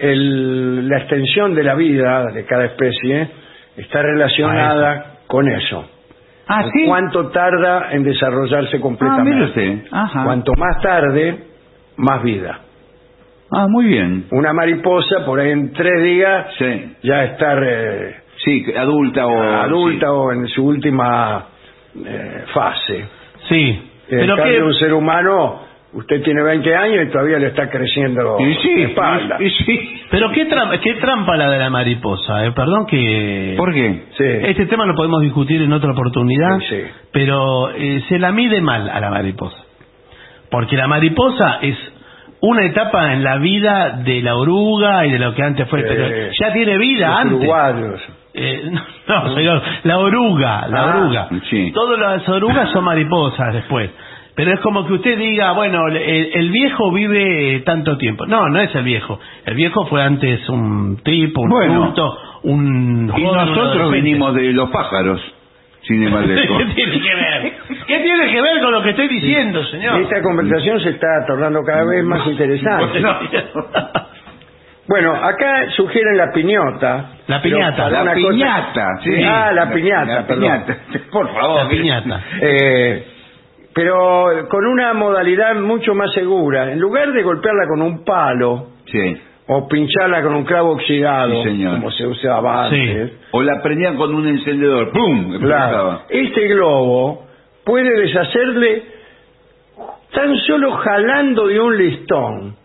la extensión de la vida de cada especie está relacionada con eso. ¿Ah, sí? ¿Cuánto tarda en desarrollarse completamente? Ajá. Cuanto más tarde, más vida. Ah, muy bien. Una mariposa, por ahí en 3 días, sí, ya está adulta sí, o en su última fase. Sí. Pero que un ser humano, usted tiene 20 años y todavía le está creciendo la espalda. Sí. Pero qué trampa la de la mariposa, perdón que... ¿Por qué? Sí. Este tema lo podemos discutir en otra oportunidad, sí, pero se la mide mal a la mariposa. Porque la mariposa es una etapa en la vida de la oruga y de lo que antes fue, pero ya tiene vida los antes. Uruguayos. No, señor, la oruga. Sí. Todas las orugas son mariposas después. Pero es como que usted diga, bueno, el viejo vive tanto tiempo. No, no es el viejo. El viejo fue antes un tipo, un adulto, un joven. Y nosotros venimos de los pájaros. ¿Qué tiene que ver con lo que estoy diciendo, señor? Esta conversación se está tornando cada vez más interesante. Bueno, acá sugieren la piñata. La piñata. La piñata. Sí. Ah, la piñata, perdón. Por favor. La piñata. Pero con una modalidad mucho más segura. En lugar de golpearla con un palo... Sí. O pincharla con un clavo oxidado, sí, como se usaba antes. Sí. O la prendían con un encendedor. ¡Pum! Claro. Este globo puede deshacerle tan solo jalando de un listón.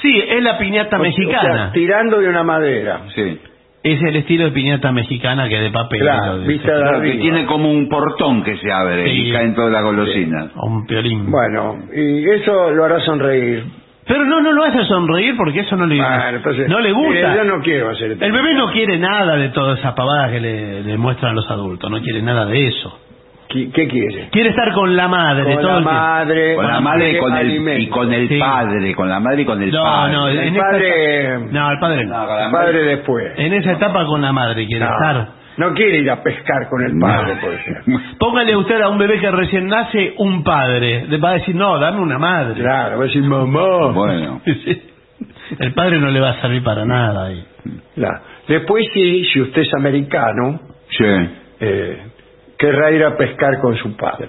Sí, es la piñata mexicana. O sea, tirando de una madera. Sí. Es el estilo de piñata mexicana que de papel. Claro, vista de arriba. Que tiene como un portón que se abre, sí, y caen todas las golosinas. Sí. O un piolín. Bueno, y eso lo hará sonreír. Pero no lo hace sonreír porque eso no le gusta. Yo no quiero hacer el bebé no quiere nada de todas esas pavadas que le muestran los adultos. No quiere nada de eso. ¿Qué quiere? Quiere estar con la madre. Con la madre y con el padre. El padre no. El padre después. En esa etapa con la madre quiere estar. No quiere ir a pescar con el padre, por ejemplo. Póngale usted a un bebé que recién nace un padre. Le va a decir, no, dame una madre. Claro, va a decir, mamá. Bueno. El padre no le va a servir para nada ahí. Claro. Después sí, si usted es americano, sí, querrá ir a pescar con su padre.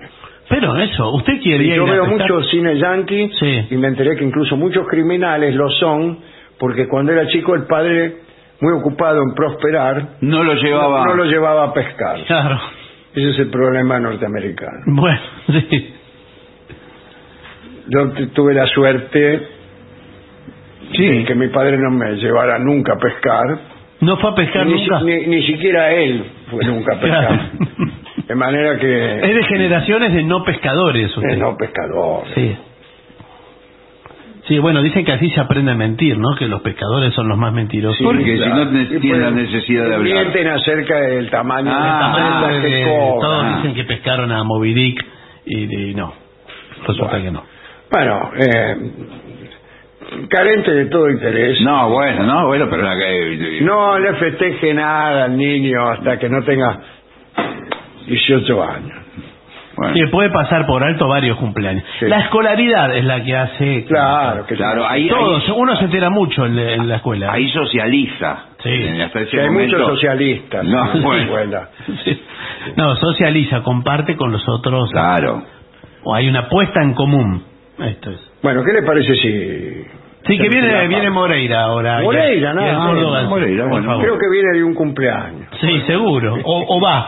Pero eso, usted quiere ir a pescar. Yo veo mucho cine yankee, sí, y me enteré que incluso muchos criminales lo son, porque cuando era chico el padre... muy ocupado en prosperar, no lo llevaba a pescar. Claro. Ese es el problema norteamericano. Bueno, sí. Yo tuve la suerte, sí, de que mi padre no me llevara nunca a pescar. ¿No fue a pescar nunca? Ni siquiera él fue nunca a pescar. Claro. De manera que... es de generaciones de no pescadores. Usted. De no pescadores. Sí. Sí, bueno, dicen que así se aprende a mentir, ¿no? Que los pescadores son los más mentirosos. Sí, porque claro, si no tienen la necesidad de hablar. Mienten acerca del tamaño de la que cobran. Todos dicen que pescaron a Moby Dick y no. Resulta que no. Bueno, carente de todo interés. No, bueno, pero la que... no le festeje nada al niño hasta que no tenga 18 años. Bueno. Sí, puede pasar por alto varios cumpleaños. Sí. La escolaridad es la que hace... Claro. Ahí, uno se entera mucho en la escuela. Ahí socializa. Sí. Hay muchos socialistas en la escuela. Sí. No, socializa, comparte con los otros. Claro. O hay una apuesta en común. Esto es. Bueno, ¿qué le parece si... sí, que viene Moreira ahora. Moreira, nada. Moreira, por favor. Creo que viene de un cumpleaños. Sí, seguro. O va.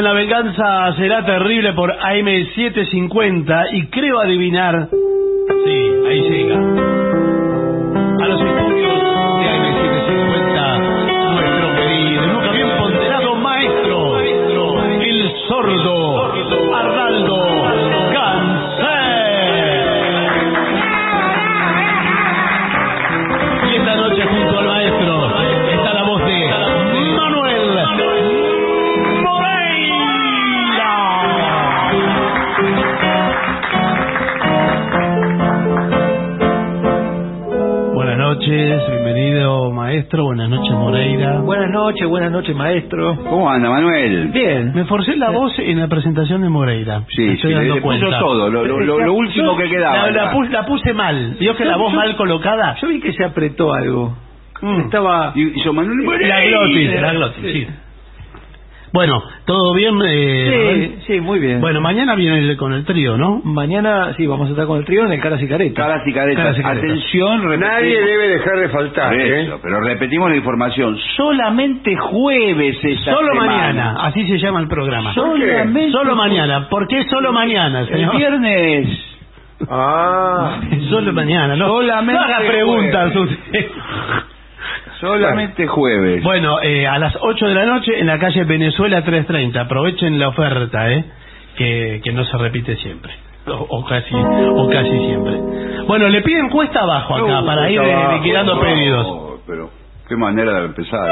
en La Venganza Será Terrible por AM750 y creo adivinar... Sí, ahí llega. A los estudios de AM750, nuestro querido, nunca bien ponderado maestro, el sordo Arnaldo Ganser. Y esta noche junto al maestro está la voz de Manuel Moreira. Buenas noches, bienvenido maestro, buenas noches Moreira. Buenas noches maestro. ¿Cómo anda Manuel? Bien. Me forcé la voz en la presentación de Moreira. Sí, estoy dando cuenta. Puso todo, lo último que quedaba. La puse mal, vio que la voz mal colocada. Yo vi que se apretó algo. Estaba... Y Manuel Moreira. La glotis, sí. Bueno, ¿todo bien? Sí, muy bien. Bueno, mañana viene con el trío, ¿no? Mañana, sí, vamos a estar con el trío en el Caras y Caretas. Atención, repetimos. Nadie debe dejar de faltar, eso, pero repetimos la información. Solamente jueves esta solo semana. Mañana, así se llama el programa. Solamente. Solo mañana. ¿Por qué solo mañana, señor? El viernes. Solo mañana, ¿no? Solamente. No haga preguntas usted. Solamente jueves. Bueno, a las 8 de la noche en la calle Venezuela 330. Aprovechen la oferta, que no se repite siempre. O casi siempre. Bueno, le piden cuesta abajo acá para ir liquidando pedidos. Pero qué manera de empezar.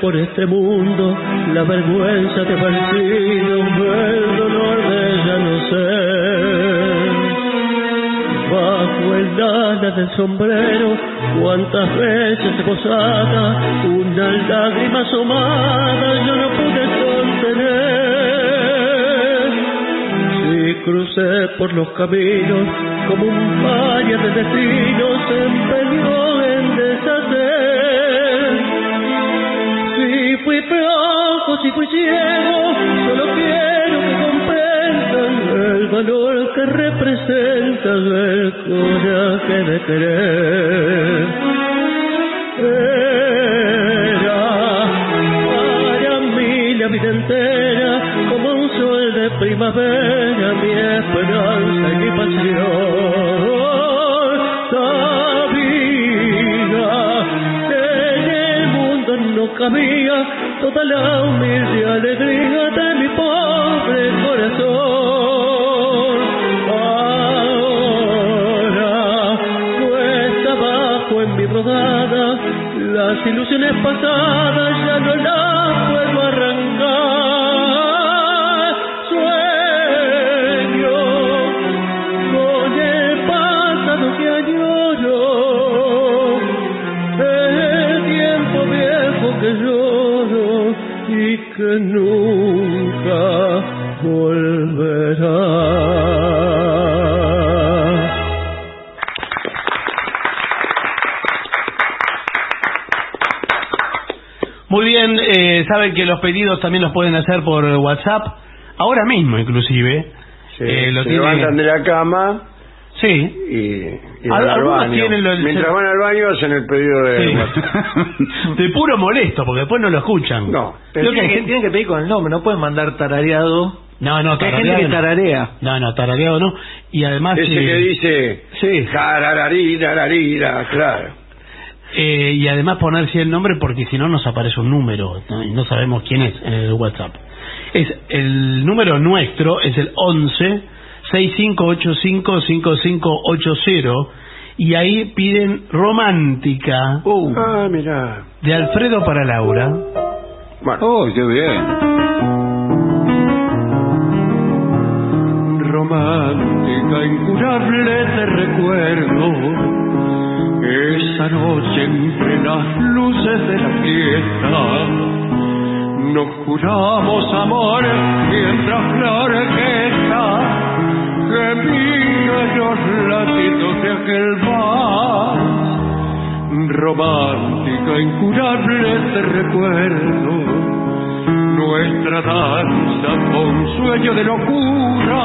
Por este mundo la vergüenza de partido, el dolor de ya no sé. Bajo el dada del sombrero, cuántas veces gozada, una lágrima asomada yo no pude contener. Si crucé por los caminos como un paria de destino, se empeñó en deshacer. Fui flojo, si fui ciego, solo quiero que comprendan el valor que representa el coraje de querer. Era para mí la vida entera como un sol de primavera, mi esperanza y mi pasión. Cabía toda la humilde alegría de mi pobre corazón. Ahora cuesta abajo en mi rodada, las ilusiones pasadas ya no las puedo arrancar. Sueño con el pasado que añoro, el tiempo bien que lloro y que nunca volverá. Muy bien, saben que los pedidos también los pueden hacer por WhatsApp, ahora mismo inclusive. Sí, levantan de la cama. Sí. Y van al baño. Mientras van al baño hacen el pedido de WhatsApp. De puro molesto, porque después no lo escuchan. No. Pero tienen que pedir con el nombre, no pueden mandar tarareado. No, tarareado. Hay gente que tararea. No, tarareado no. Y además... Ese que dice... Sí. Tararira, claro. Y además ponerse el nombre, porque si no nos aparece un número, ¿no? Y no sabemos quién es en el WhatsApp. El número nuestro es el 11 6585-5580 y ahí piden Romántica mirá, de Alfredo para Laura. Bueno. Qué bien. Romántica incurable de recuerdo, esa noche entre las luces de la fiesta nos juramos amor mientras la orquesta gemía los latidos de aquel vals. Romántica incurable de recuerdo, nuestra danza fue un sueño de locura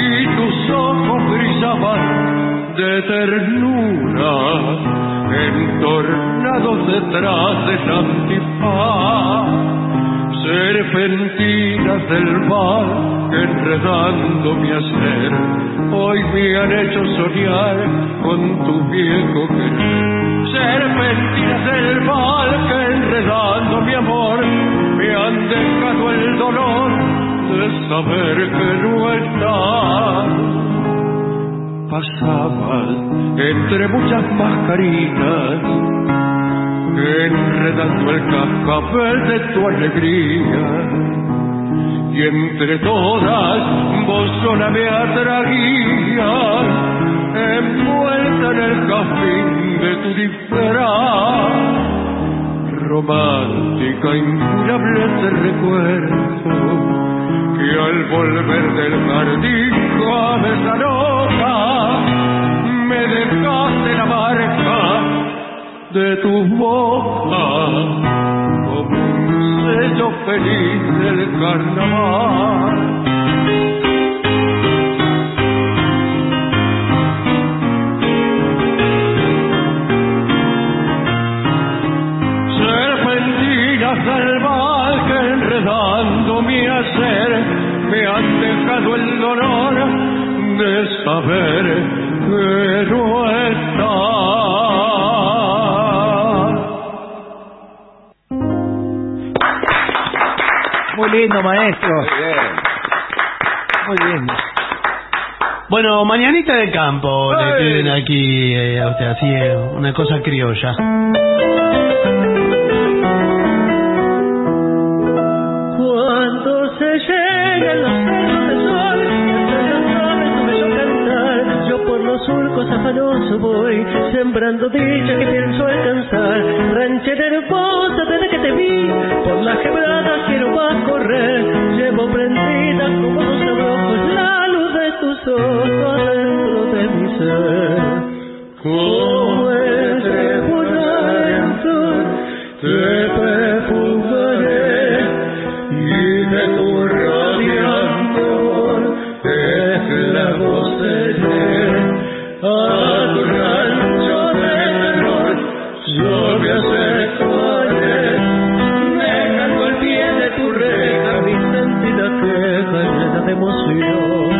y tus ojos brillaban de ternura, entornados detrás de antifaz, serpentinas del mar enredando mi hacer, hoy me han hecho soñar con tu viejo querer. Serpentinas del mar que enredando mi amor me han dejado el dolor de saber que no estás. Pasabas entre muchas mascarinas, enredando el cascabel de tu alegría, y entre todas vos sola me atraías, envuelta en el jazmín de tu disfraz. Romántica, incurable te recuerdo, y al volver del jardín con esa nota me dejaste la marca de tu boca como un sello feliz del carnaval. Serpentinas del mal que enredando mi hacer me han dejado el dolor de saber que no está. Muy lindo, maestro. Muy bien. Muy bien. Bueno, mañanita de campo le piden aquí a usted, así es, una cosa criolla. Cuando se llega en los cerros del sol, mientras el sol cantar, yo por los surcos afanoso voy, sembrando dicha que pienso alcanzar. Ranchera hermosa, desde que te vi, por las quebradas quiero más correr, llevo prendida como dos abrojos la luz de tus ojos dentro de mi ser. Como el rebolando te perfumaré. De tu radiante amor es la voz de él. A tu rancho de terror yo me acercaré, dejando al pie de tu reja mi sentida queja llena de emoción.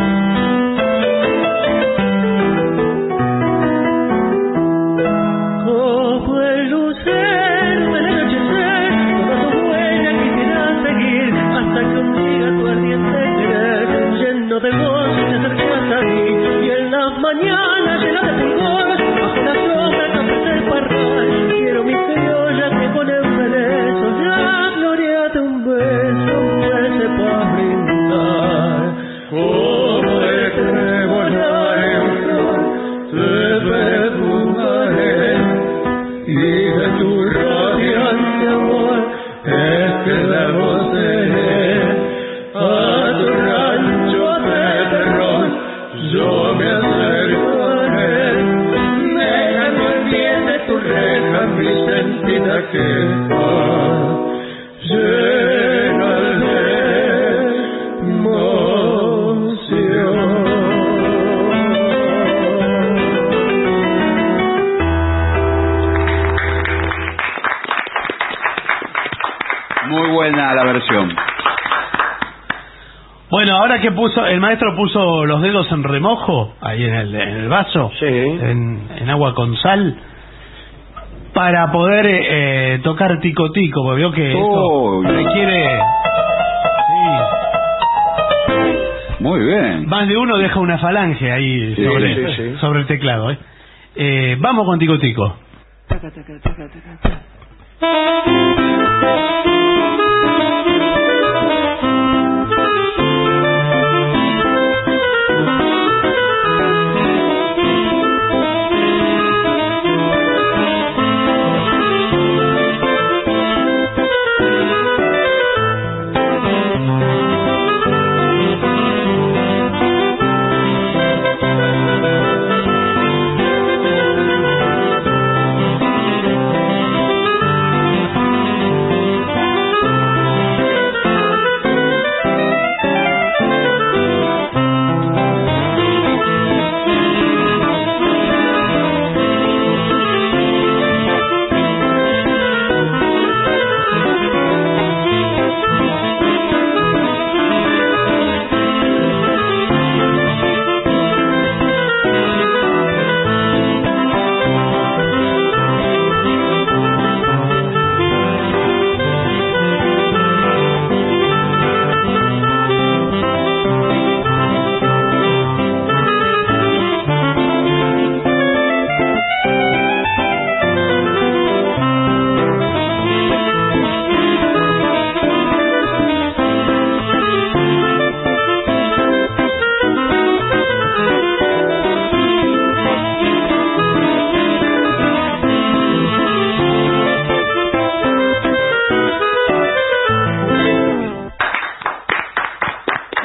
Como el lucero del anochecer, toda tu huella quisiera seguir, que un día tu ardiente querer lleno de gozo te acercas a mí, y en las mañanas llena de fulgor bajo la sombra café del parral quiero mi criolla que con embelezo la gloria de un beso para brindar. Como el trebolar en flor te perfumaré, y de tu radiante amor es que la voz de que llena de emoción. Muy buena la versión. Bueno, ahora que puso el maestro, puso los dedos en remojo ahí en el vaso, sí, en agua con sal, para poder tocar tico tico, porque vio que esto requiere. Sí. Muy bien. Más de uno deja una falange ahí sobre el teclado. Vamos con tico tico. Taca, taca, taca, taca, taca.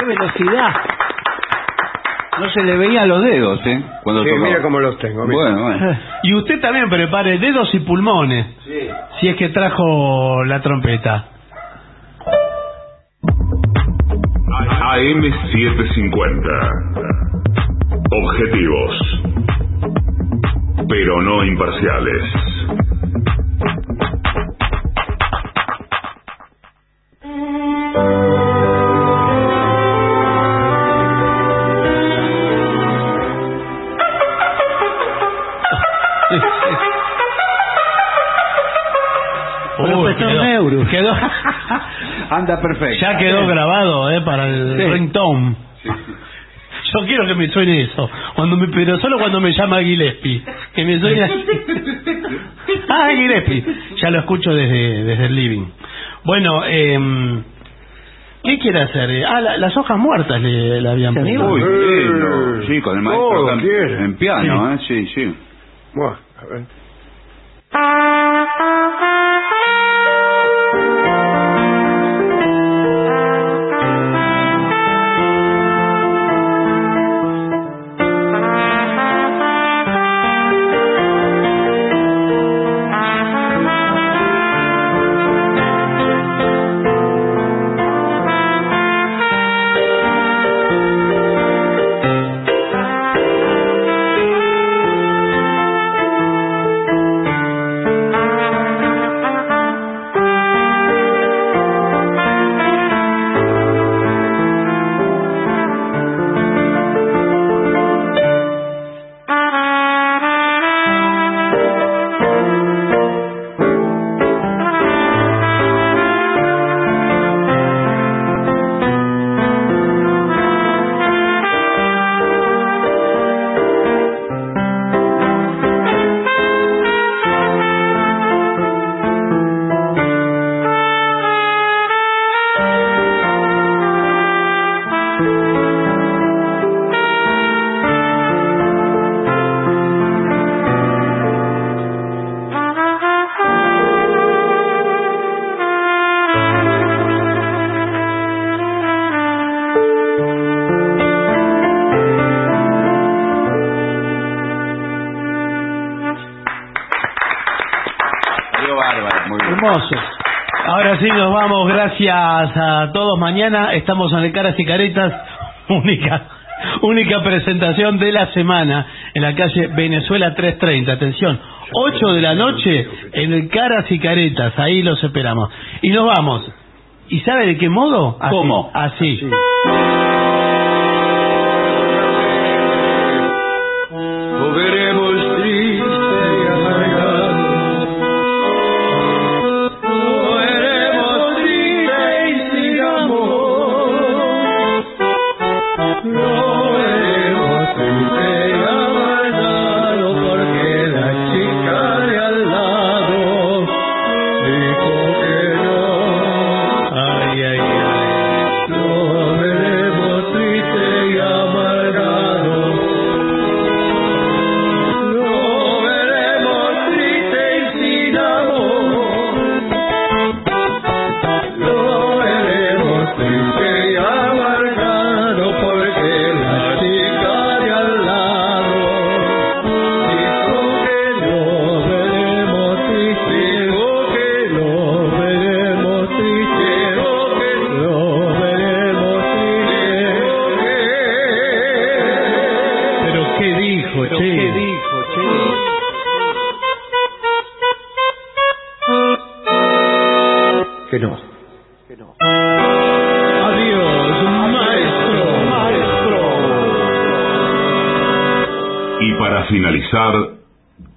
¡Qué velocidad! No se le veían los dedos, ¿eh? Cuando sí, tocaba. Mira cómo los tengo. Mira. Bueno. Y usted también prepare dedos y pulmones, sí. Si es que trajo la trompeta. AM750. Objetivos, pero no imparciales. Quedó... Anda perfecto. Ya quedó grabado, para el ringtone. Sí, sí. Yo quiero que me suene eso. Pero solo cuando me llama Gillespie. Que me suene así. Ah, Gillespie. Ya lo escucho desde el living. Bueno, ¿qué quiere hacer? Ah, las hojas muertas le habían puesto. Uy, sí, con el maestro en piano, sí. Sí. Bueno, a ver. Sí, nos vamos, gracias a todos. Mañana estamos en el Caras y Caretas, única presentación de la semana en la calle Venezuela 330. Atención, 8 de la noche en el Caras y Caretas, ahí los esperamos. Y nos vamos. ¿Y sabe de qué modo? Así, ¿cómo? Así.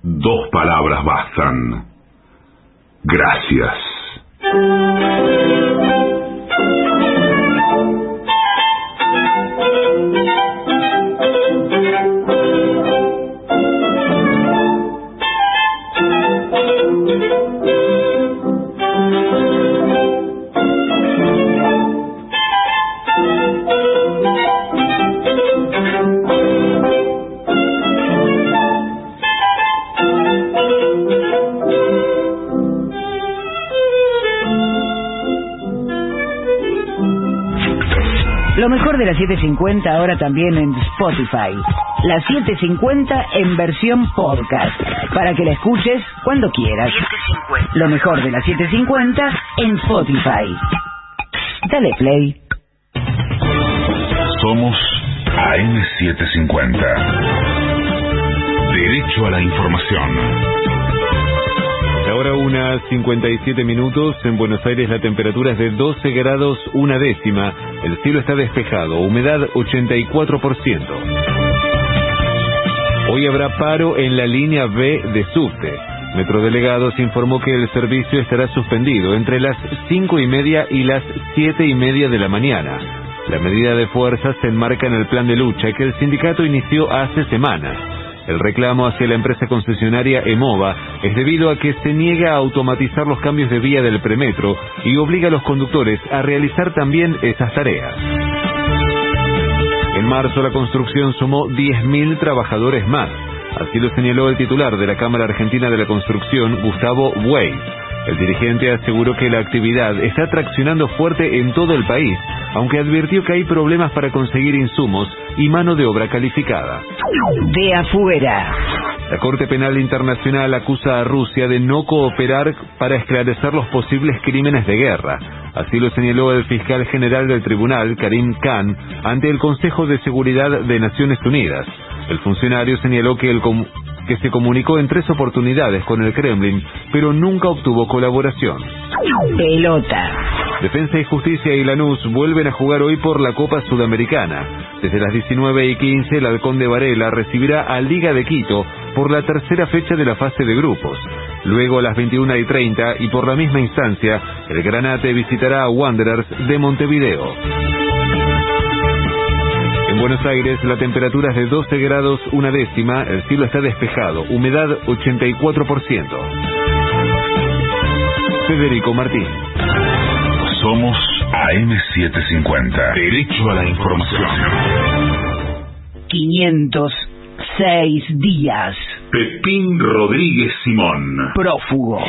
Dos palabras bastan. Gracias. Lo mejor de las 7.50 ahora también en Spotify. Las 7.50 en versión podcast, para que la escuches cuando quieras. 7.50. Lo mejor de las 7.50 en Spotify. Dale play. Somos AM750. Derecho a la información. Ahora 1:57 en Buenos Aires. La temperatura es de 12 grados una décima. El cielo está despejado, humedad 84%. Hoy habrá paro en la línea B de subte. Metrodelegados informó que el servicio estará suspendido entre las 5:30 y las 7:30 de la mañana. La medida de fuerza se enmarca en el plan de lucha que el sindicato inició hace semanas. El reclamo hacia la empresa concesionaria EMOVA es debido a que se niega a automatizar los cambios de vía del premetro y obliga a los conductores a realizar también esas tareas. En marzo la construcción sumó 10.000 trabajadores más. Así lo señaló el titular de la Cámara Argentina de la Construcción, Gustavo Weiss. El dirigente aseguró que la actividad está traccionando fuerte en todo el país, aunque advirtió que hay problemas para conseguir insumos y mano de obra calificada. De afuera. La Corte Penal Internacional acusa a Rusia de no cooperar para esclarecer los posibles crímenes de guerra. Así lo señaló el fiscal general del tribunal, Karim Khan, ante el Consejo de Seguridad de Naciones Unidas. El funcionario señaló que se comunicó en 3 oportunidades con el Kremlin, pero nunca obtuvo colaboración. Pelota. Defensa y Justicia y Lanús vuelven a jugar hoy por la Copa Sudamericana. Desde las 19:15, el Halcón de Varela recibirá a Liga de Quito por la tercera fecha de la fase de grupos. Luego a las 21:30 y por la misma instancia, el Granate visitará a Wanderers de Montevideo. En Buenos Aires la temperatura es de 12 grados una décima, el cielo está despejado, humedad 84%. Federico Martín. Somos AM750. Derecho a la información. 506 días. Pepín Rodríguez Simón. Prófugo.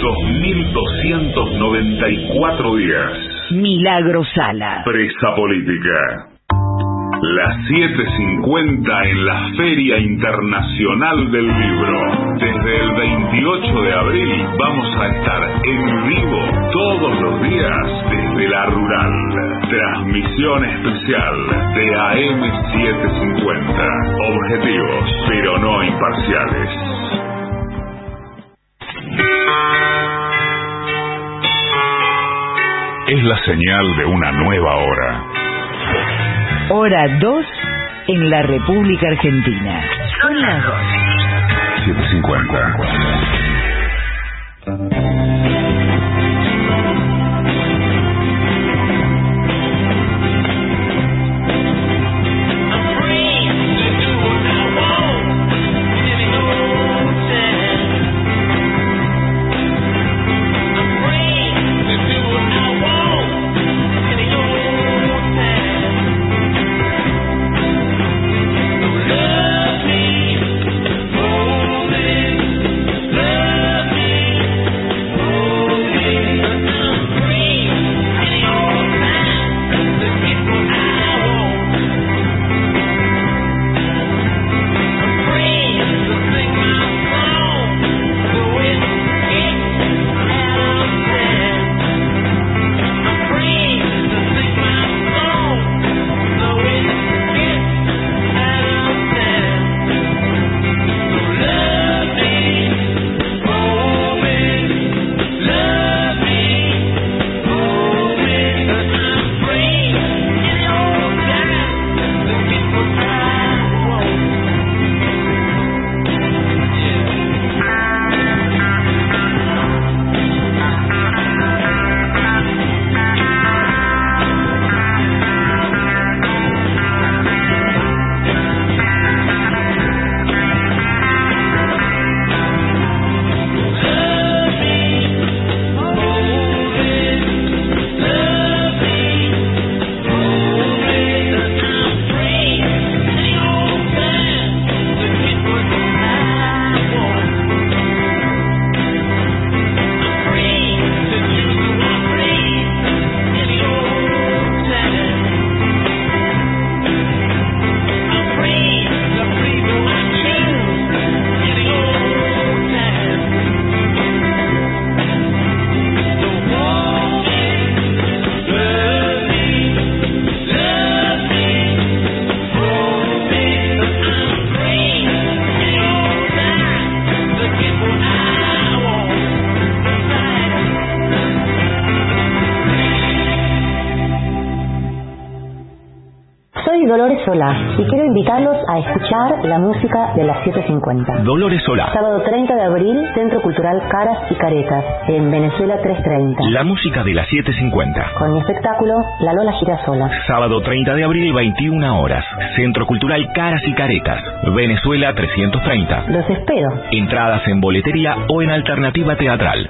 2.294 días. Milagro Sala. Presa política. Las 7.50 en la Feria Internacional del Libro. Desde el 28 de abril vamos a estar en vivo todos los días desde la Rural. Transmisión especial de AM750. Objetivos, pero no imparciales. Es la señal de una nueva hora. Hora 2 en la República Argentina. Son las 2. 7.50. Soy Dolores Solá y quiero invitarlos a escuchar la música de las 7:50. Dolores Solá. Sábado 30 de abril, Centro Cultural Caras y Caretas, en Venezuela 330. La música de las 7:50. Con mi espectáculo, La Lola Girasola. Sábado 30 de abril, 21 horas. Centro Cultural Caras y Caretas, Venezuela 330. Los espero. Entradas en boletería o en alternativa teatral.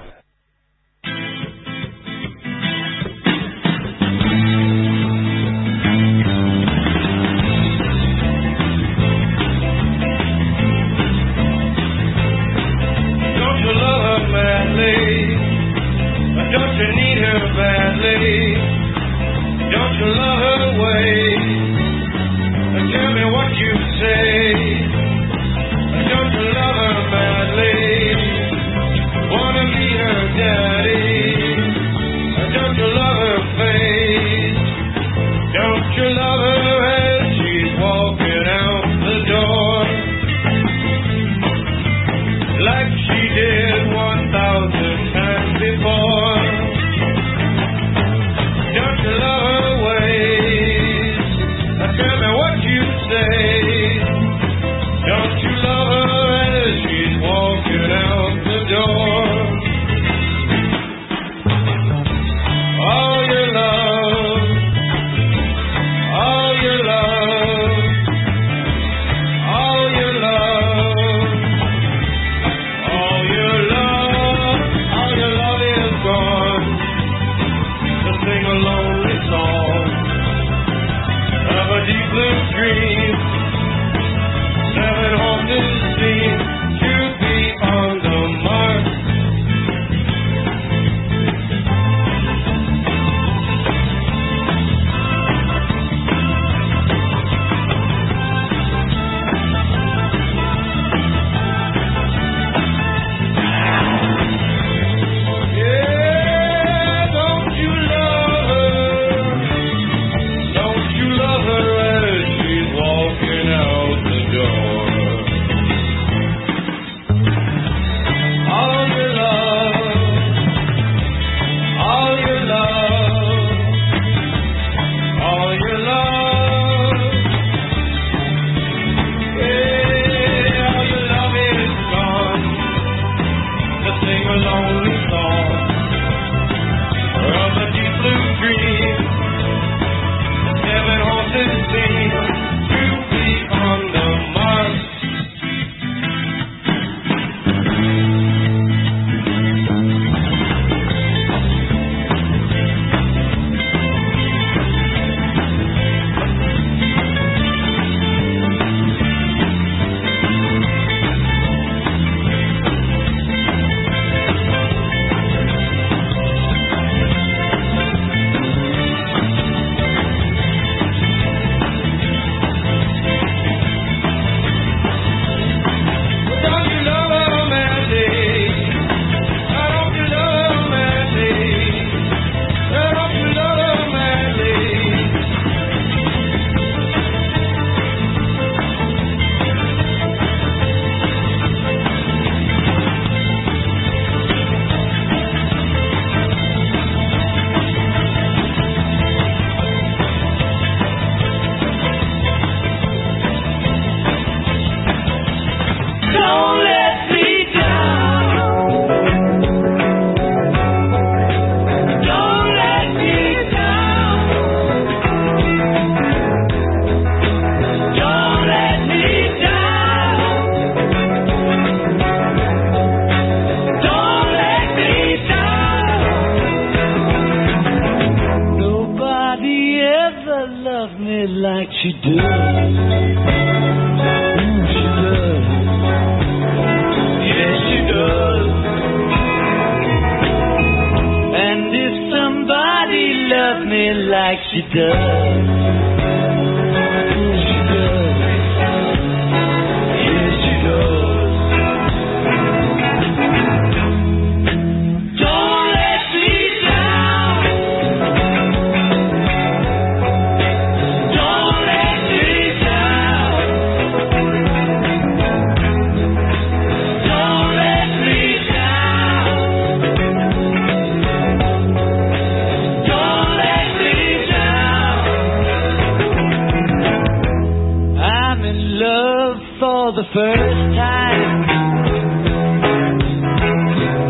for the first time.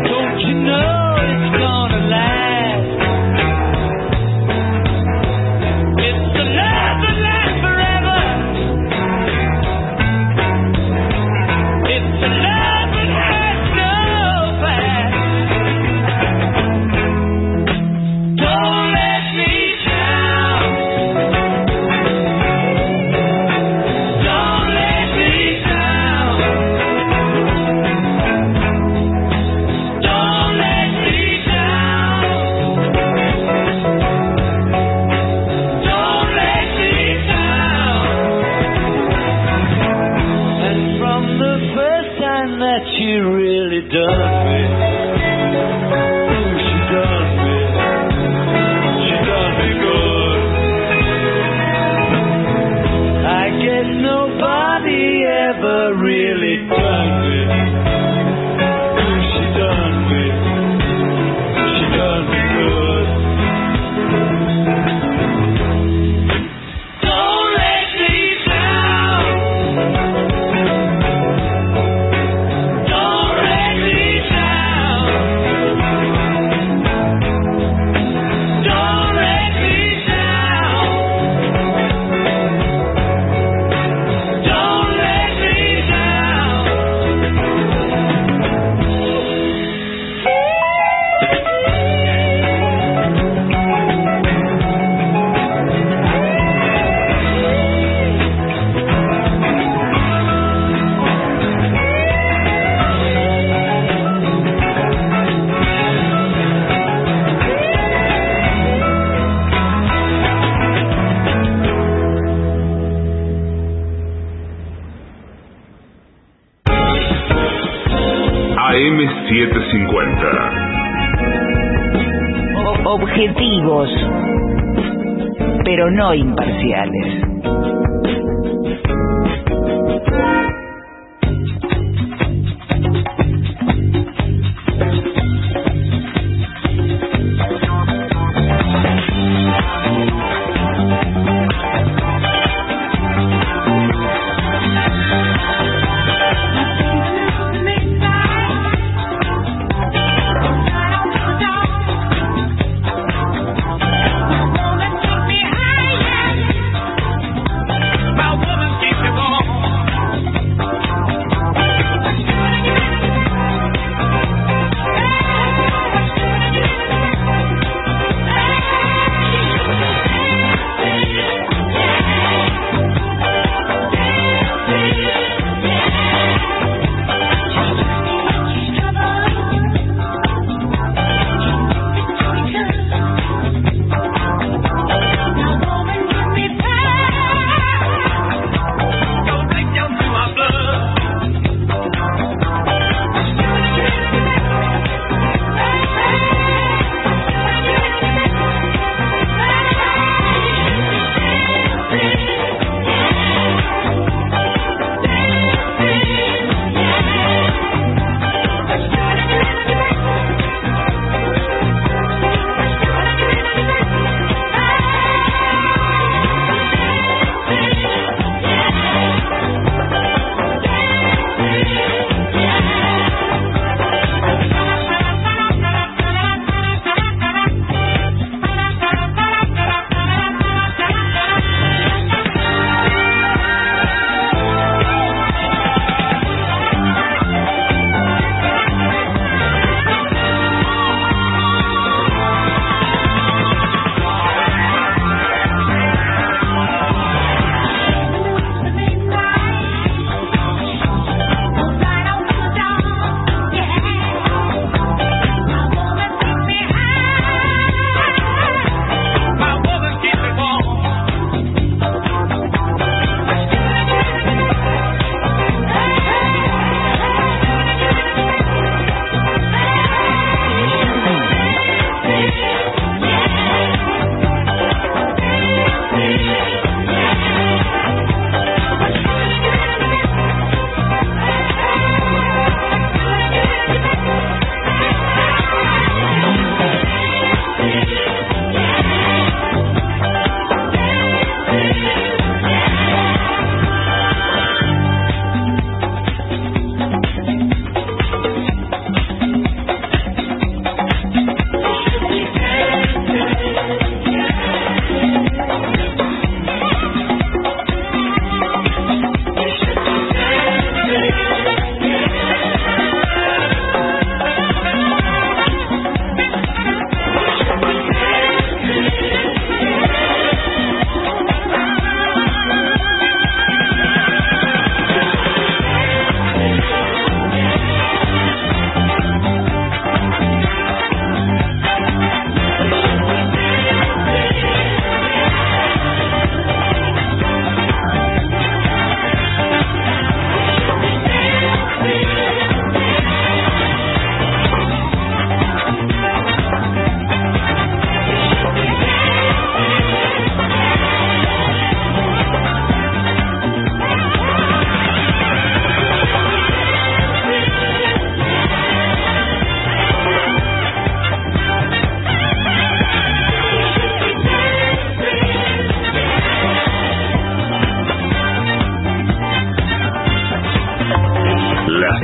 Don't you know it's gonna last? It's the love that lasts forever. It's the love that has no past. Don't let me down. Don't let me down. Don't let me down. Don't let me down. And from the first time that she really does me, she does me, she does me good. I guess nobody ever really done me. She done me, she done me good. Don't let me down. Don't let me down. Don't let me down. Don't let me down. AM750. Objetivos, pero no imparciales.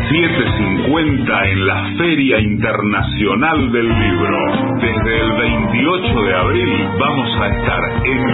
7:50 en la Feria Internacional del Libro. Desde el 28 de abril vamos a estar en